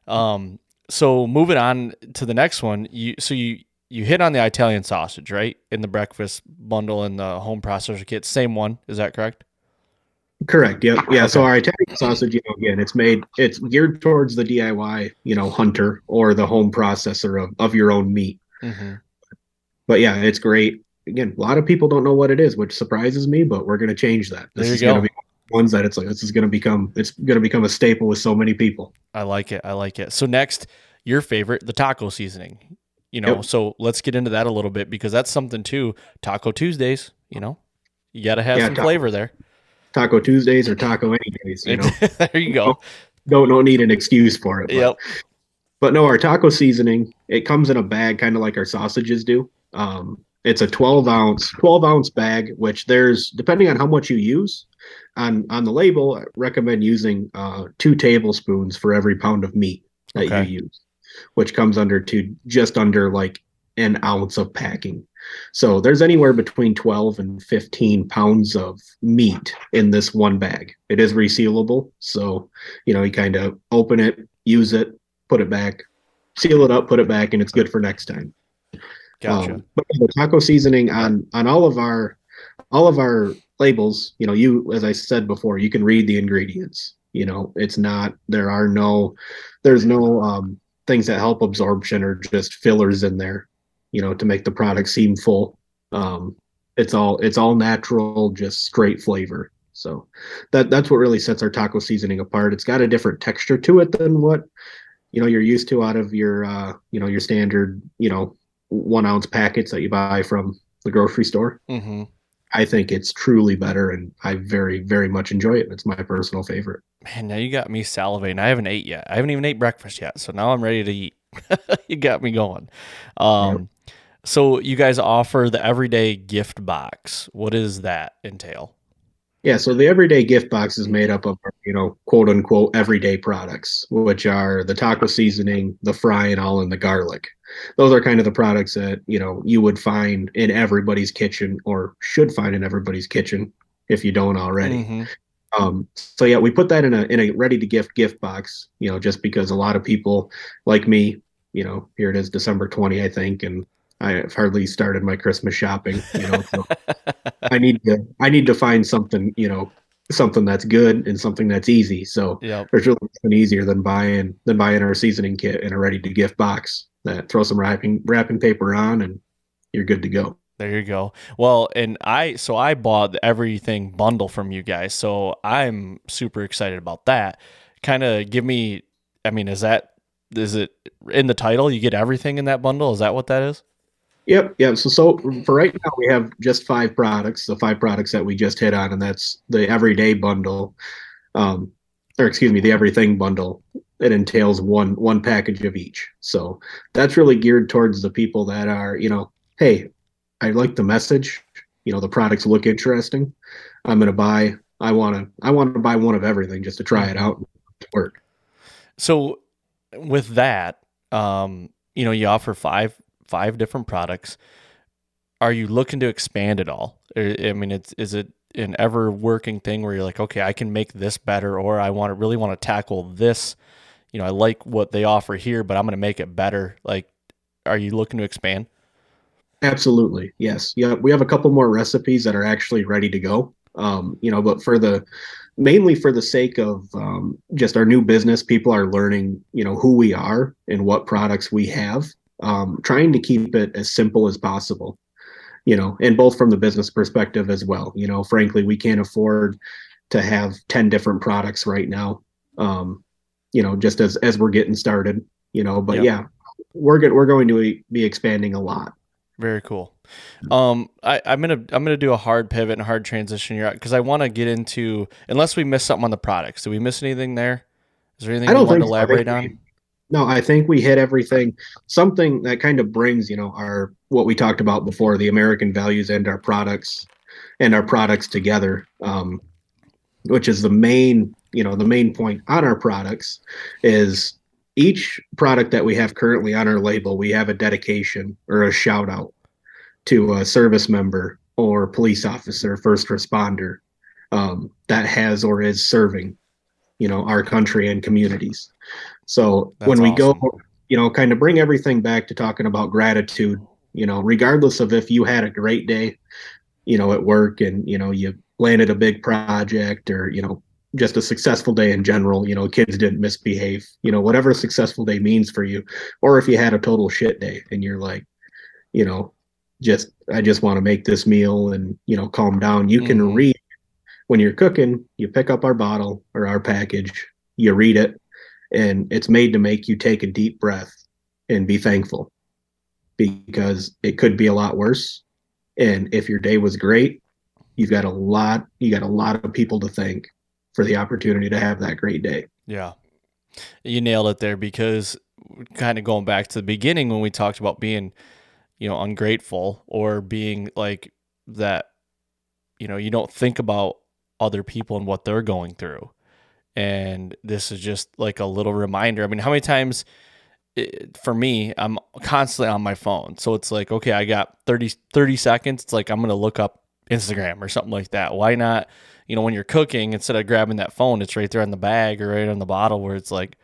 Um. So moving on to the next one, you so you you hit on the Italian sausage, right, in the breakfast bundle and the home processor kit. Same one, is that correct? Correct. Yeah. Yeah. So our Italian sausage, you know, again, it's made, it's geared towards the D I Y, you know, hunter or the home processor of, of your own meat. Mm-hmm. But yeah, it's great. Again, a lot of people don't know what it is, which surprises me, but we're going to change that. This is going to be ones that it's like, this is going to become, it's going to become a staple with so many people. I like it. I like it. So next, your favorite, the taco seasoning, you know, yep. So let's get into that a little bit, because that's something too. Taco Tuesdays, you know, you got to have yeah, some taco. flavor there. Taco Tuesdays or taco any days, you know. There you go. Don't don't need an excuse for it. But, yep. But no, our taco seasoning, it comes in a bag, kind of like our sausages do. Um, it's a twelve ounce bag, which there's, depending on how much you use, on on the label, I recommend using uh, two tablespoons for every pound of meat that okay. you use, which comes under to just under like an ounce of packing. So there's anywhere between twelve and fifteen pounds of meat in this one bag. It is resealable. So, you know, you kind of open it, use it, put it back, seal it up, put it back, and it's good for next time. Gotcha. Um, but the taco seasoning on, on all of our, all of our labels, you know, you, as I said before, you can read the ingredients, you know, it's not, there are no, there's no um, things that help absorption or just fillers in there, you know, to make the product seem full. Um, it's all, it's all natural, just straight flavor. So that, that's what really sets our taco seasoning apart. It's got a different texture to it than what, you know, you're used to out of your, uh, you know, your standard, you know, one ounce packets that you buy from the grocery store. Mm-hmm. I think it's truly better, and I very, very much enjoy it. It's my personal favorite. Man, now you got me salivating. I haven't ate yet. I haven't even ate breakfast yet. So now I'm ready to eat. You got me going. Um, yep. So you guys offer the everyday gift box. What does that entail? Yeah, so the everyday gift box is made up of, you know, quote unquote everyday products, which are the taco seasoning, the fry and all, and the garlic. Those are kind of the products that, you know, you would find in everybody's kitchen, or should find in everybody's kitchen if you don't already. Mm-hmm. Um, so yeah, we put that in a in a ready to gift gift box, you know, just because a lot of people like me, you know, here it is December twentieth, I think, and I've hardly started my Christmas shopping, you know, so I need to, I need to find something, you know, something that's good and something that's easy. So yep. There's really nothing easier than buying, than buying our seasoning kit in a ready to gift box. That throw some wrapping, wrapping paper on and you're good to go. There you go. Well, and I, so I bought the everything bundle from you guys. So I'm super excited about that. Kind of give me, I mean, is that, is it in the title? You get everything in that bundle. Is that what that is? Yep. Yeah. So, so for right now, we have just five products, the five products that we just hit on, and that's the everyday bundle, um, or excuse me, the everything bundle. It entails one, one package of each. So that's really geared towards the people that are, you know, hey, I like the message, you know, the products look interesting. I'm going to buy, I want to, I want to buy one of everything just to try it out and work. So with that, um, you know, you offer five, five different products. Are you looking to expand it all? I mean, it's, is it an ever working thing where you're like, okay, I can make this better, or I want to really want to tackle this, you know, I like what they offer here, but I'm going to make it better. Like, are you looking to expand? Absolutely. Yes. Yeah. We have a couple more recipes that are actually ready to go. Um, you know, but for the, mainly for the sake of um, just our new business, people are learning, you know, who we are and what products we have. Um, trying to keep it as simple as possible, you know, and both from the business perspective as well. You know, frankly, we can't afford to have ten different products right now, um, you know, just as, as we're getting started, you know, but yep. yeah, we're good. We're going to be expanding a lot. Very cool. Um, I, I'm going to, I'm going to do a hard pivot and hard transition here because I want to get into, unless we miss something on the products, did we miss anything there? Is there anything you want to elaborate on? We, No, I think we hit everything. Something that kind of brings, you know, our, what we talked about before, the American values and our products and our products together, um, which is the main, you know, the main point on our products is each product that we have currently on our label, we have a dedication or a shout out to a service member or police officer, first responder, um, that has or is serving, you know, our country and communities. So that's when we awesome. Go, you know, kind of bring everything back to talking about gratitude, you know, regardless of if you had a great day, you know, at work and, you know, you landed a big project or, you know, just a successful day in general, you know, kids didn't misbehave, you know, whatever a successful day means for you, or if you had a total shit day and you're like, you know, just, I just want to make this meal and, you know, calm down. You mm-hmm. can read when you're cooking, you pick up our bottle or our package, you read it. And it's made to make you take a deep breath and be thankful because it could be a lot worse. And if your day was great, you've got a lot, you got a lot of people to thank for the opportunity to have that great day. Yeah. You nailed it there because kind of going back to the beginning when we talked about being, you know, ungrateful or being like that, you know, you don't think about other people and what they're going through. And this is just like a little reminder. I mean, how many times it, for me, I'm constantly on my phone. So it's like, okay, I got thirty, thirty seconds. It's like, I'm going to look up Instagram or something like that. Why not? You know, when you're cooking, instead of grabbing that phone, it's right there on the bag or right on the bottle where it's like,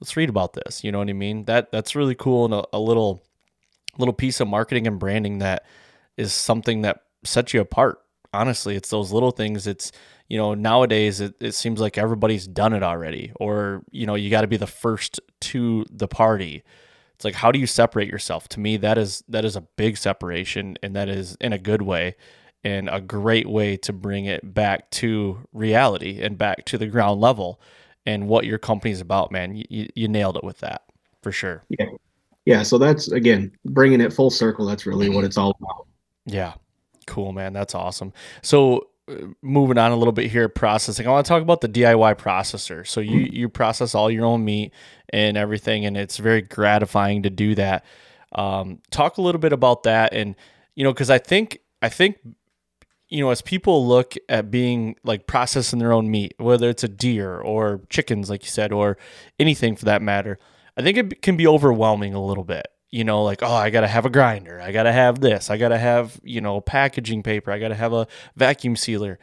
let's read about this. You know what I mean? That that's really cool. And a, a little, little piece of marketing and branding that is something that sets you apart. Honestly, it's those little things. It's, you know, nowadays it, it seems like everybody's done it already, or, you know, you got to be the first to the party. It's like, how do you separate yourself? To me, that is, that is a big separation, and that is in a good way and a great way to bring it back to reality and back to the ground level and what your company's about, man. You, you nailed it with that for sure. Yeah. Yeah. So that's, again, bringing it full circle. That's really what it's all about. Yeah. Cool, man. That's awesome. So moving on a little bit here, processing. I want to talk about the D I Y processor. So you, you process all your own meat and everything, and it's very gratifying to do that. Um, talk a little bit about that. And, you know, cause I think, I think, you know, as people look at being like processing their own meat, whether it's a deer or chickens, like you said, or anything for that matter, I think it can be overwhelming a little bit. You know, like, oh, I got to have a grinder. I got to have this. I got to have, you know, packaging paper. I got to have a vacuum sealer.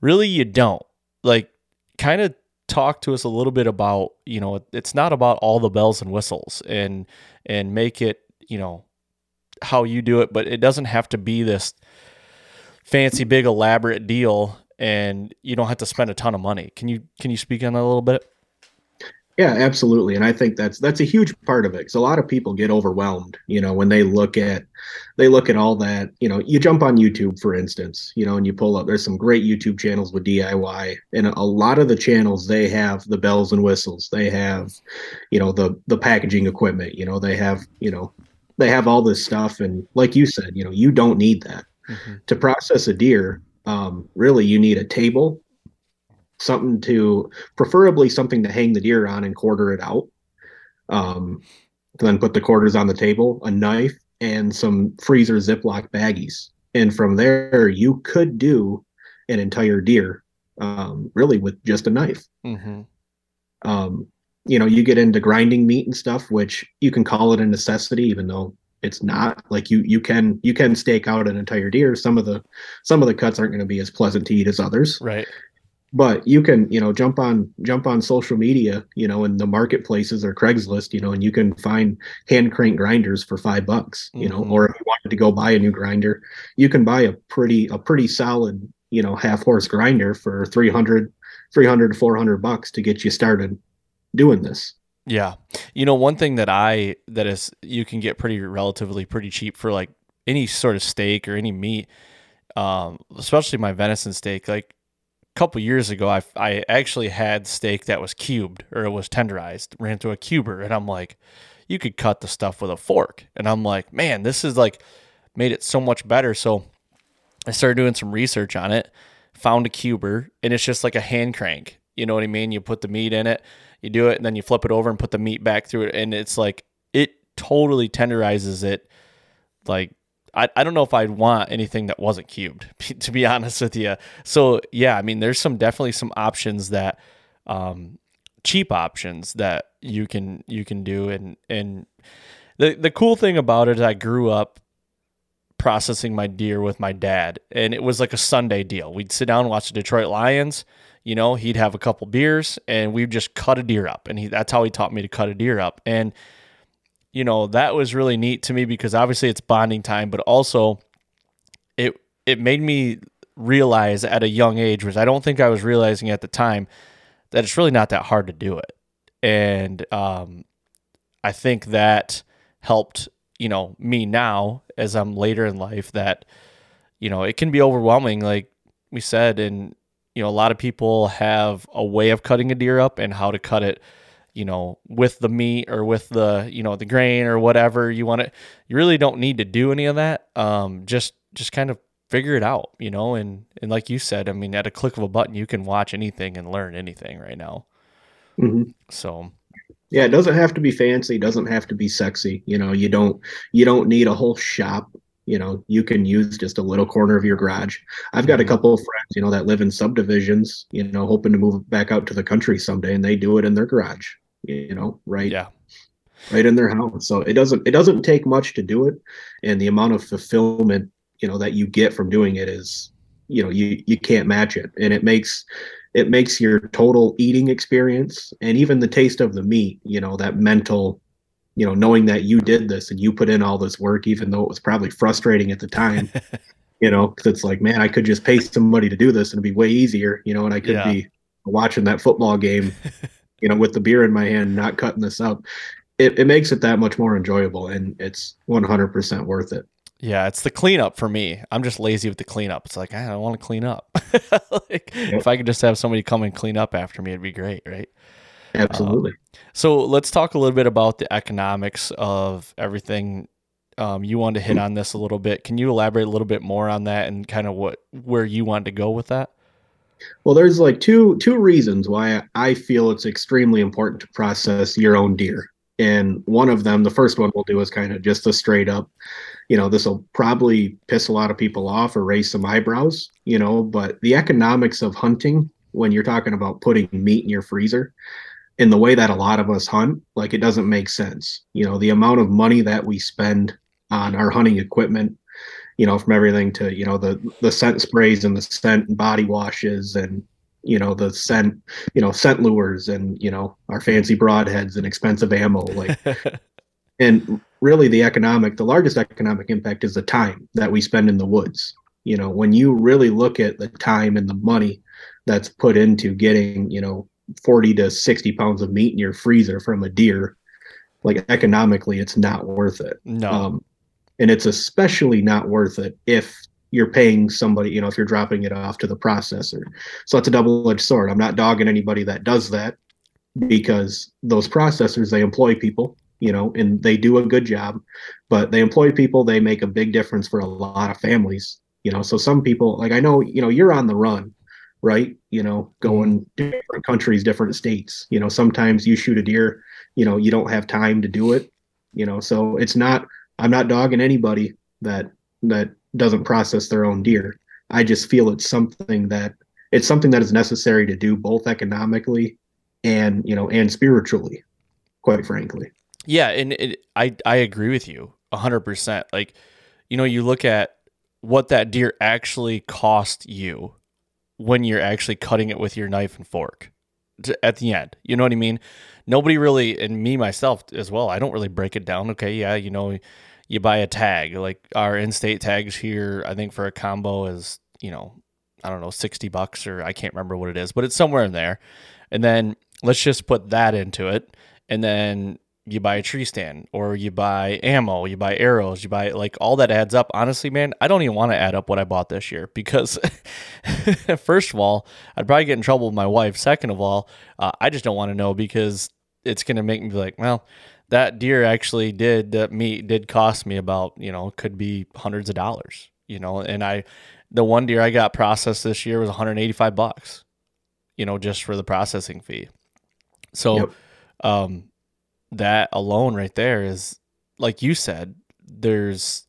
Really, you don't. Like, kind of talk to us a little bit about, you know, it's not about all the bells and whistles and and make it, you know, how you do it. But it doesn't have to be this fancy, big, elaborate deal, and you don't have to spend a ton of money. Can you can you speak on that a little bit? Yeah, absolutely. And I think that's that's a huge part of it, because a lot of people get overwhelmed, you know, when they look at they look at all that. You know, you jump on YouTube, for instance, you know, and you pull up. There's some great YouTube channels with D I Y, and a lot of the channels, they have the bells and whistles. They have, you know, the the packaging equipment, you know, they have, you know, they have all this stuff. And like you said, you know, you don't need that. Mm-hmm. To process a deer, um, really, you need a table. Something to, preferably something to hang the deer on and quarter it out. Um, then put the quarters on the table, a knife, and some freezer Ziploc baggies. And from there, you could do an entire deer, um, really with just a knife. Mm-hmm. Um, you know, you get into grinding meat and stuff, which you can call it a necessity, even though it's not. Like you, you can, you can stake out an entire deer. Some of the, some of the cuts aren't going to be as pleasant to eat as others. Right. But you can, you know, jump on jump on social media, you know, in the marketplaces or Craigslist, you know, and you can find hand crank grinders for five bucks, you mm-hmm. know, or if you wanted to go buy a new grinder, you can buy a pretty a pretty solid, you know, half horse grinder for three hundred, four hundred bucks to get you started doing this. Yeah. You know, one thing that I that is you can get pretty relatively pretty cheap for like any sort of steak or any meat, um, especially my venison steak, like couple years ago I, I actually had steak that was cubed, or it was tenderized, ran through a cuber, and I'm like, you could cut the stuff with a fork, and I'm like, man, this is like made it so much better. So I started doing some research on it, found a cuber, and it's just like a hand crank, you know what I mean? You put the meat in it, you do it, and then you flip it over and put the meat back through it, and it's like it totally tenderizes it. Like I, I don't know if I'd want anything that wasn't cubed, to be honest with you. So yeah, I mean, there's some, definitely some options that, um, cheap options that you can, you can do. And, and the, the cool thing about it is I grew up processing my deer with my dad, and it was like a Sunday deal. We'd sit down and watch the Detroit Lions, you know, he'd have a couple beers, and we'd just cut a deer up. And he, that's how he taught me to cut a deer up. And you know, that was really neat to me, because obviously it's bonding time, but also it it made me realize at a young age, which I don't think I was realizing at the time, that it's really not that hard to do it. And um, I think that helped, you know, me now as I'm later in life, that, you know, it can be overwhelming, like we said. And, you know, a lot of people have a way of cutting a deer up and how to cut it, you know, with the meat or with the, you know, the grain or whatever you want to. You really don't need to do any of that. Um, just, just kind of figure it out, you know, and, and like you said, I mean, at a click of a button, you can watch anything and learn anything right now. Mm-hmm. So yeah, it doesn't have to be fancy. Doesn't have to be sexy. You know, you don't, you don't need a whole shop. You know, you can use just a little corner of your garage. I've got a couple of friends, you know, that live in subdivisions, you know, hoping to move back out to the country someday, and they do it in their garage, you know, right, yeah, right in their house. So it doesn't, it doesn't take much to do it. And the amount of fulfillment, you know, that you get from doing it is, you know, you, you can't match it. And it makes, it makes your total eating experience, and even the taste of the meat, you know, that mental, you know, knowing that you did this and you put in all this work, even though it was probably frustrating at the time, you know, because it's like, man, I could just pay somebody to do this and it'd be way easier, you know, and I could yeah. be watching that football game, you know, with the beer in my hand, not cutting this up. It, it makes it that much more enjoyable, and it's one hundred percent worth it. Yeah, it's the cleanup for me. I'm just lazy with the cleanup. It's like, I don't want to clean up. Like, yep. If I could just have somebody come and clean up after me, it'd be great, right? Absolutely. Um, so let's talk a little bit about the economics of everything Um, you wanted to hit on this a little bit. Can you elaborate a little bit more on that and kind of what, where you wanted to go with that? Well, there's like two, two reasons why I feel it's extremely important to process your own deer. And one of them, the first one we'll do is kind of just a straight up, you know, this will probably piss a lot of people off or raise some eyebrows, you know, but the economics of hunting, when you're talking about putting meat in your freezer, in the way that a lot of us hunt, like it doesn't make sense. You know, the amount of money that we spend on our hunting equipment, you know, from everything to, you know, the, the scent sprays and the scent and body washes and, you know, the scent, you know, scent lures and, you know, our fancy broadheads and expensive ammo. Like, and really the economic, the largest economic impact is the time that we spend in the woods. You know, when you really look at the time and the money that's put into getting, you know, forty to sixty pounds of meat in your freezer from a deer, like economically, it's not worth it. No. Um, and it's especially not worth it if you're paying somebody, you know, if you're dropping it off to the processor. So it's a double-edged sword. I'm not dogging anybody that does that, because those processors, they employ people, you know, and they do a good job, but they employ people. They make a big difference for a lot of families, you know? So some people, like, I know, you know, you're on the run, right? You know, going to different countries, different states, you know, sometimes you shoot a deer, you know, you don't have time to do it, you know? So it's not, I'm not dogging anybody that, that doesn't process their own deer. I just feel it's something that it's something that is necessary to do, both economically and, you know, and spiritually, quite frankly. Yeah. And it, I, I agree with you a hundred percent. Like, you know, you look at what that deer actually cost you when you're actually cutting it with your knife and fork to, at the end, you know what I mean? Nobody really, and me myself as well, I don't really break it down. Okay. Yeah. You know, you buy a tag, like our in-state tags here, I think for a combo is, you know, I don't know, sixty bucks, or I can't remember what it is, but it's somewhere in there. And then let's just put that into it. And then you buy a tree stand, or you buy ammo, you buy arrows, you buy, like, all that adds up. Honestly, man, I don't even want to add up what I bought this year, because first of all, I'd probably get in trouble with my wife. Second of all, uh, I just don't want to know, because it's going to make me be like, well, that deer actually did, that meat did cost me about, you know, could be hundreds of dollars, you know. And I, the one deer I got processed this year was one hundred eighty-five bucks, you know, just for the processing fee. So, yep. um, that alone right there is, like you said, there's,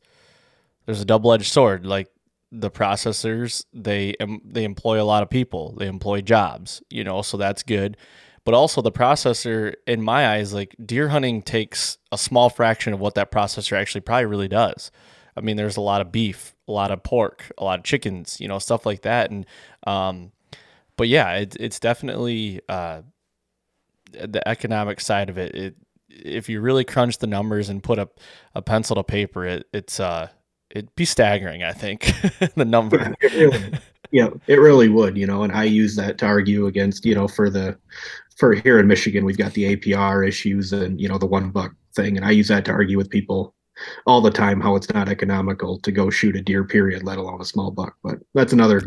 there's a double-edged sword. Like the processors, they, they employ a lot of people, they employ jobs, you know, so that's good. But also the processor, in my eyes, like deer hunting takes a small fraction of what that processor actually probably really does. I mean, there's a lot of beef, a lot of pork, a lot of chickens, you know, stuff like that. And, um, but yeah, it, it's definitely, uh, the economic side of it. It, if you really crunch the numbers and put a, a pencil to paper, it, it's, uh, it'd be staggering, I think, the number. It really, yeah, it really would, you know, and I use that to argue against, you know, for the, for here in Michigan, we've got the A P R issues and, you know, the one buck thing. And I use that to argue with people all the time, how it's not economical to go shoot a deer, period, let alone a small buck. But that's another,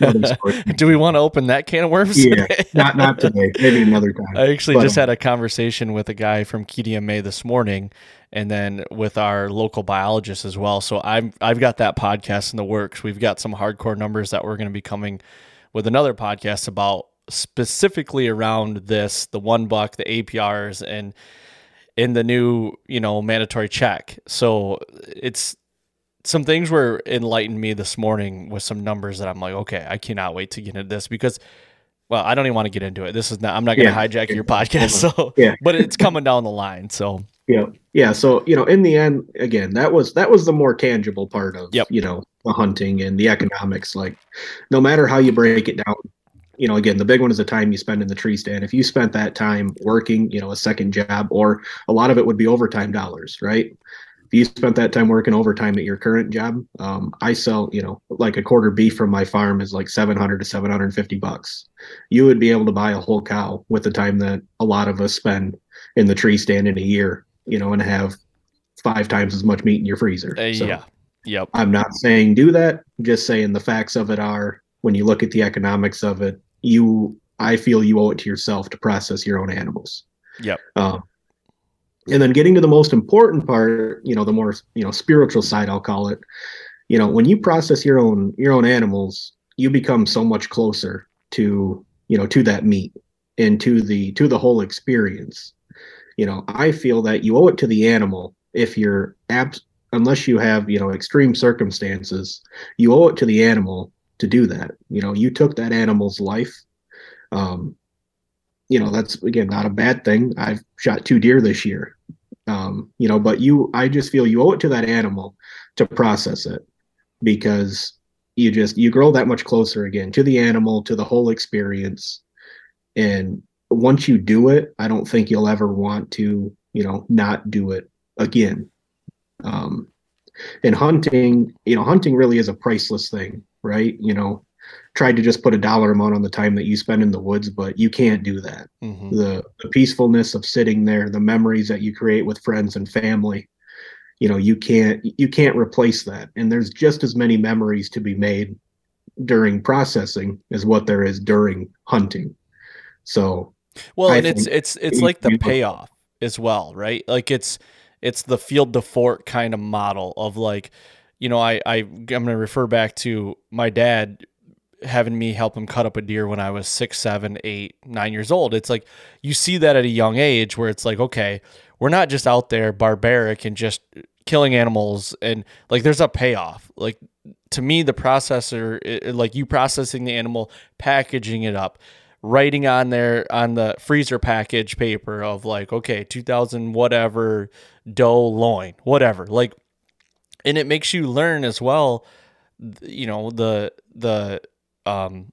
another story. Do we want to open that can of worms? Yeah, not, not today. Maybe another time. I actually but, just um, had a conversation with a guy from K D M A this morning, and then with our local biologist as well. So I'm, I've got that podcast in the works. We've got some hardcore numbers that we're going to be coming with another podcast about, specifically around this, the one buck, the A P Rs, and in the new, you know, mandatory check. So it's, some things were enlightened me this morning with some numbers that I'm like, okay, I cannot wait to get into this, because, well, I don't even want to get into it. This is not, I'm not going to yeah. hijack your podcast. So, yeah. But it's coming down the line. So, yeah. Yeah. So, you know, in the end, again, that was, that was the more tangible part of, yep. you know, the hunting and the economics. Like, no matter how you break it down, you know, again, the big one is the time you spend in the tree stand. If you spent that time working, you know, a second job, or a lot of it would be overtime dollars, right? If you spent that time working overtime at your current job, um, I sell, you know, like a quarter beef from my farm is like seven hundred to seven hundred fifty bucks. You would be able to buy a whole cow with the time that a lot of us spend in the tree stand in a year, you know, and have five times as much meat in your freezer. Uh, so yeah. Yep. I'm not saying do that. I'm just saying the facts of it are, when you look at the economics of it, you, I feel you owe it to yourself to process your own animals. Yep. Um, And then getting to the most important part, you know, the more, you know, spiritual side, I'll call it, you know, when you process your own, your own animals, you become so much closer to, you know, to that meat and to the, to the whole experience. You know, I feel that you owe it to the animal. If you're abs, unless you have, you know, extreme circumstances, you owe it to the animal to do that. You know, you took that animal's life. Um, you know, that's, again, not a bad thing. I've shot two deer this year, um, you know, but you, I just feel you owe it to that animal to process it, because you just, you grow that much closer again to the animal, to the whole experience. And once you do it, I don't think you'll ever want to, you know, not do it again. Um, and hunting, you know, hunting really is a priceless thing, right? You know, tried to just put a dollar amount on the time that you spend in the woods, but you can't do that. Mm-hmm. The, the peacefulness of sitting there, the memories that you create with friends and family, you know, you can't, you can't replace that. And there's just as many memories to be made during processing as what there is during hunting. So, well, I and it's, it's, it's like the payoff as well, right? Like it's, it's the field to fork kind of model of like, you know, I, I, I'm going to refer back to my dad having me help him cut up a deer when I was six, seven, eight, nine years old. It's like, you see that at a young age where it's like, okay, we're not just out there barbaric and just killing animals. And like, there's a payoff. Like to me, the processor, it, like you processing the animal, packaging it up, writing on there on the freezer package paper of like, okay, two thousand, whatever doe loin, whatever. Like, and it makes you learn as well, you know, the, the, um,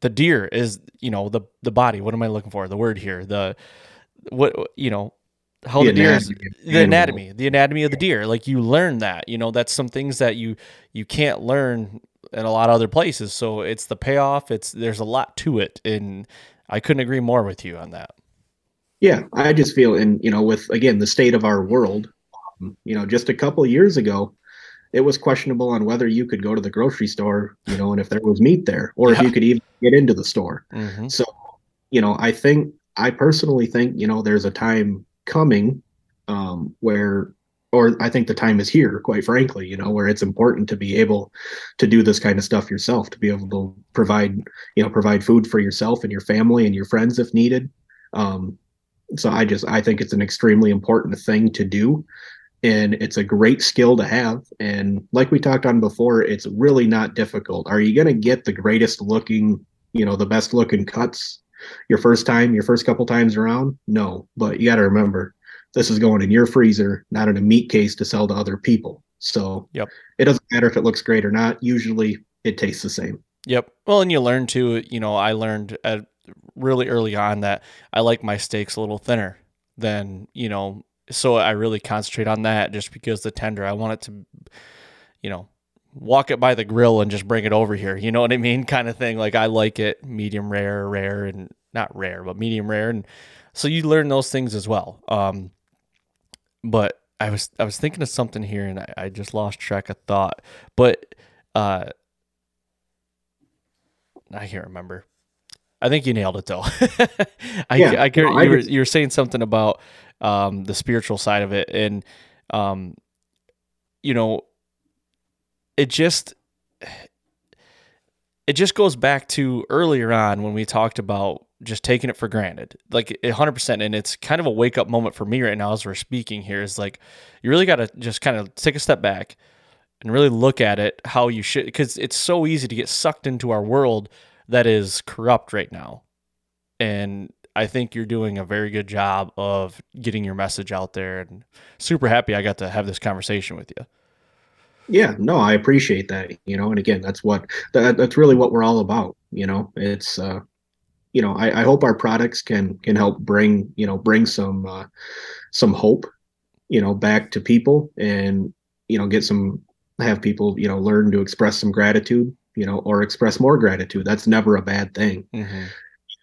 the deer is, you know, the, the body, what am I looking for? The word here, the, what, you know, how the, the deer is, the anatomy, the anatomy of the deer. Like you learn that, you know, that's some things that you, you can't learn in a lot of other places. So it's the payoff. It's, there's a lot to it. And I couldn't agree more with you on that. Yeah. I just feel in, you know, with, again, the state of our world, um, you know, just a couple of years ago, it was questionable on whether you could go to the grocery store, you know, and if there was meat there, or yeah. if you could even get into the store. Mm-hmm. So, you know, I think, I personally think, you know, there's a time coming um, where, or I think the time is here, quite frankly, you know, where it's important to be able to do this kind of stuff yourself, to be able to provide, you know, provide food for yourself and your family and your friends if needed. Um, so I just, I think it's an extremely important thing to do. And it's a great skill to have. And like we talked on before, it's really not difficult. Are you going to get the greatest looking, you know, the best looking cuts your first time, your first couple times around? No, but you got to remember, this is going in your freezer, not in a meat case to sell to other people. So yep. It doesn't matter if it looks great or not. Usually it tastes the same. Yep. Well, and you learn too, you know, I learned at really early on that I like my steaks a little thinner than, you know, so I really concentrate on that just because the tender, I want it to, you know, walk it by the grill and just bring it over here. You know what I mean? Kind of thing. Like I like it medium rare, rare, and not rare, but medium rare. And so you learn those things as well. Um, but I was, I was thinking of something here and I, I just lost track of thought, but, uh, I can't remember. I think you nailed it though. I, yeah, I, I, no, you, were, you were saying something about, um, the spiritual side of it. And, um, you know, it just, it just goes back to earlier on when we talked about just taking it for granted, like a hundred percent. And it's kind of a wake up moment for me right now, as we're speaking here, is like, you really got to just kind of take a step back and really look at it, how you should, because it's so easy to get sucked into our world that is corrupt right now. And I think you're doing a very good job of getting your message out there, and super happy I got to have this conversation with you. Yeah, no, I appreciate that, you know, and again, that's what, that, that's really what we're all about. You know, it's, uh, you know, I, I hope our products can, can help bring, you know, bring some, uh, some hope, you know, back to people, and, you know, get some, have people, you know, learn to express some gratitude, you know, or express more gratitude. That's never a bad thing. Mm-hmm.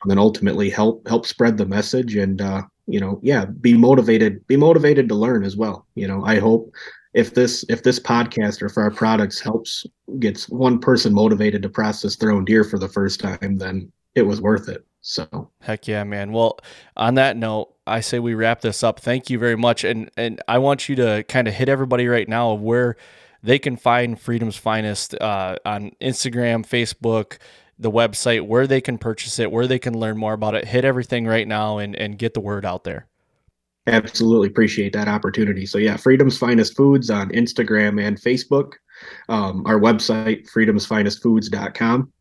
And then ultimately help help spread the message, and uh, you know, yeah, be motivated. Be motivated to learn as well. You know, I hope if this if this podcast or for our products helps gets one person motivated to process their own deer for the first time, then it was worth it. So heck yeah, man. Well, on that note, I say we wrap this up. Thank you very much. And and I want you to kind of hit everybody right now of where they can find Freedom's Finest uh, on Instagram, Facebook, the website, where they can purchase it, where they can learn more about it. Hit everything right now and, and get the word out there. Absolutely appreciate that opportunity. So yeah, Freedom's Finest Foods on Instagram and Facebook. Um, our website, freedoms finest foods dot com.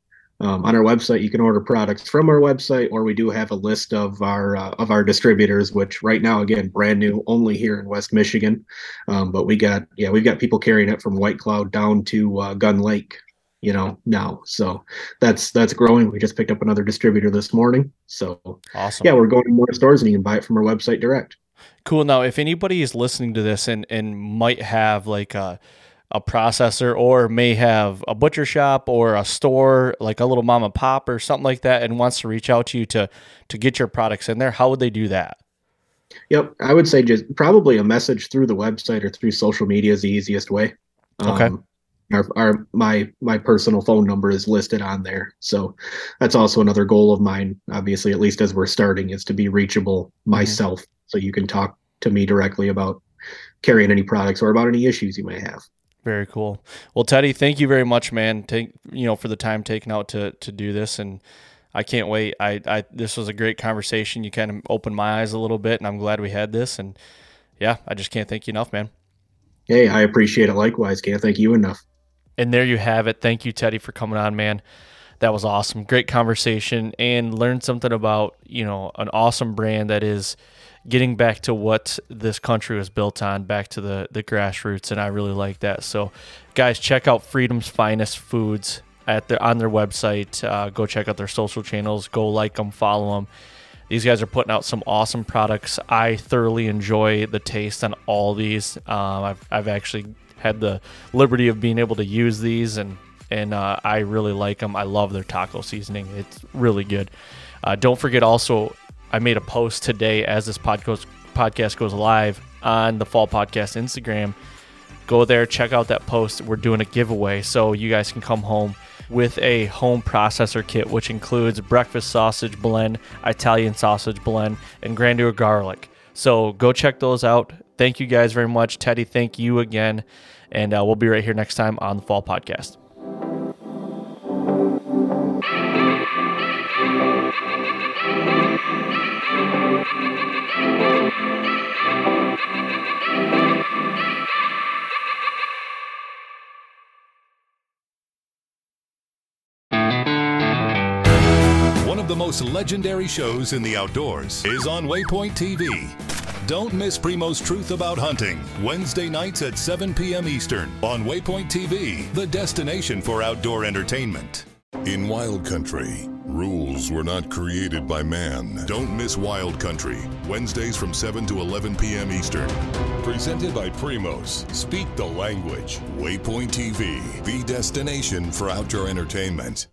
Um, on our website, you can order products from our website, or we do have a list of our uh, of our distributors, which right now, again, brand new, only here in West Michigan. Um, but we got, yeah, we've got people carrying it from White Cloud down to uh, Gun Lake, you know, now. So that's that's growing. We just picked up another distributor this morning. So awesome. Yeah, we're going to more stores, and you can buy it from our website direct. Cool. Now, if anybody is listening to this and and might have like a a processor, or may have a butcher shop or a store, like a little mom and pop or something like that, and wants to reach out to you to to get your products in there, how would they do that? Yep, I would say just probably a message through the website or through social media is the easiest way. Okay. Um, our, our my my personal phone number is listed on there, so that's also another goal of mine. Obviously, at least as we're starting, is to be reachable myself, mm-hmm. so you can talk to me directly about carrying any products or about any issues you may have. Very cool. Well, Teddy, thank you very much, man. Take, you know, for the time taken out to, to do this. And I can't wait. I, I, this was a great conversation. You kind of opened my eyes a little bit, and I'm glad we had this. And yeah, I just can't thank you enough, man. Hey, I appreciate it. Likewise. Can't thank you enough. And there you have it. Thank you, Teddy, for coming on, man. That was awesome. Great conversation, and learned something about, you know, an awesome brand that is getting back to what this country was built on, back to the, the grassroots, and I really like that. So, guys, check out Freedom's Finest Foods at their, on their website. Uh, go check out their social channels. Go like them, follow them. These guys are putting out some awesome products. I thoroughly enjoy the taste on all these. Um, I've, I've actually had the liberty of being able to use these, and, and uh, I really like them. I love their taco seasoning. It's really good. Uh, don't forget also, I made a post today as this podcast podcast goes live on the Fall Podcast Instagram. Go there, check out that post. We're doing a giveaway, so you guys can come home with a home processor kit, which includes breakfast sausage blend, Italian sausage blend, and Grandeur garlic. So go check those out. Thank you guys very much. Teddy, thank you again. And uh, we'll be right here next time on the Fall Podcast. The most legendary shows in the outdoors is on Waypoint T V. Don't miss Primo's Truth About Hunting, Wednesday nights at seven p.m. Eastern on Waypoint T V, the destination for outdoor entertainment. In Wild Country, rules were not created by man. Don't miss Wild Country, Wednesdays from seven to eleven p.m. Eastern. Presented by Primo's. Speak the language. Waypoint T V, the destination for outdoor entertainment.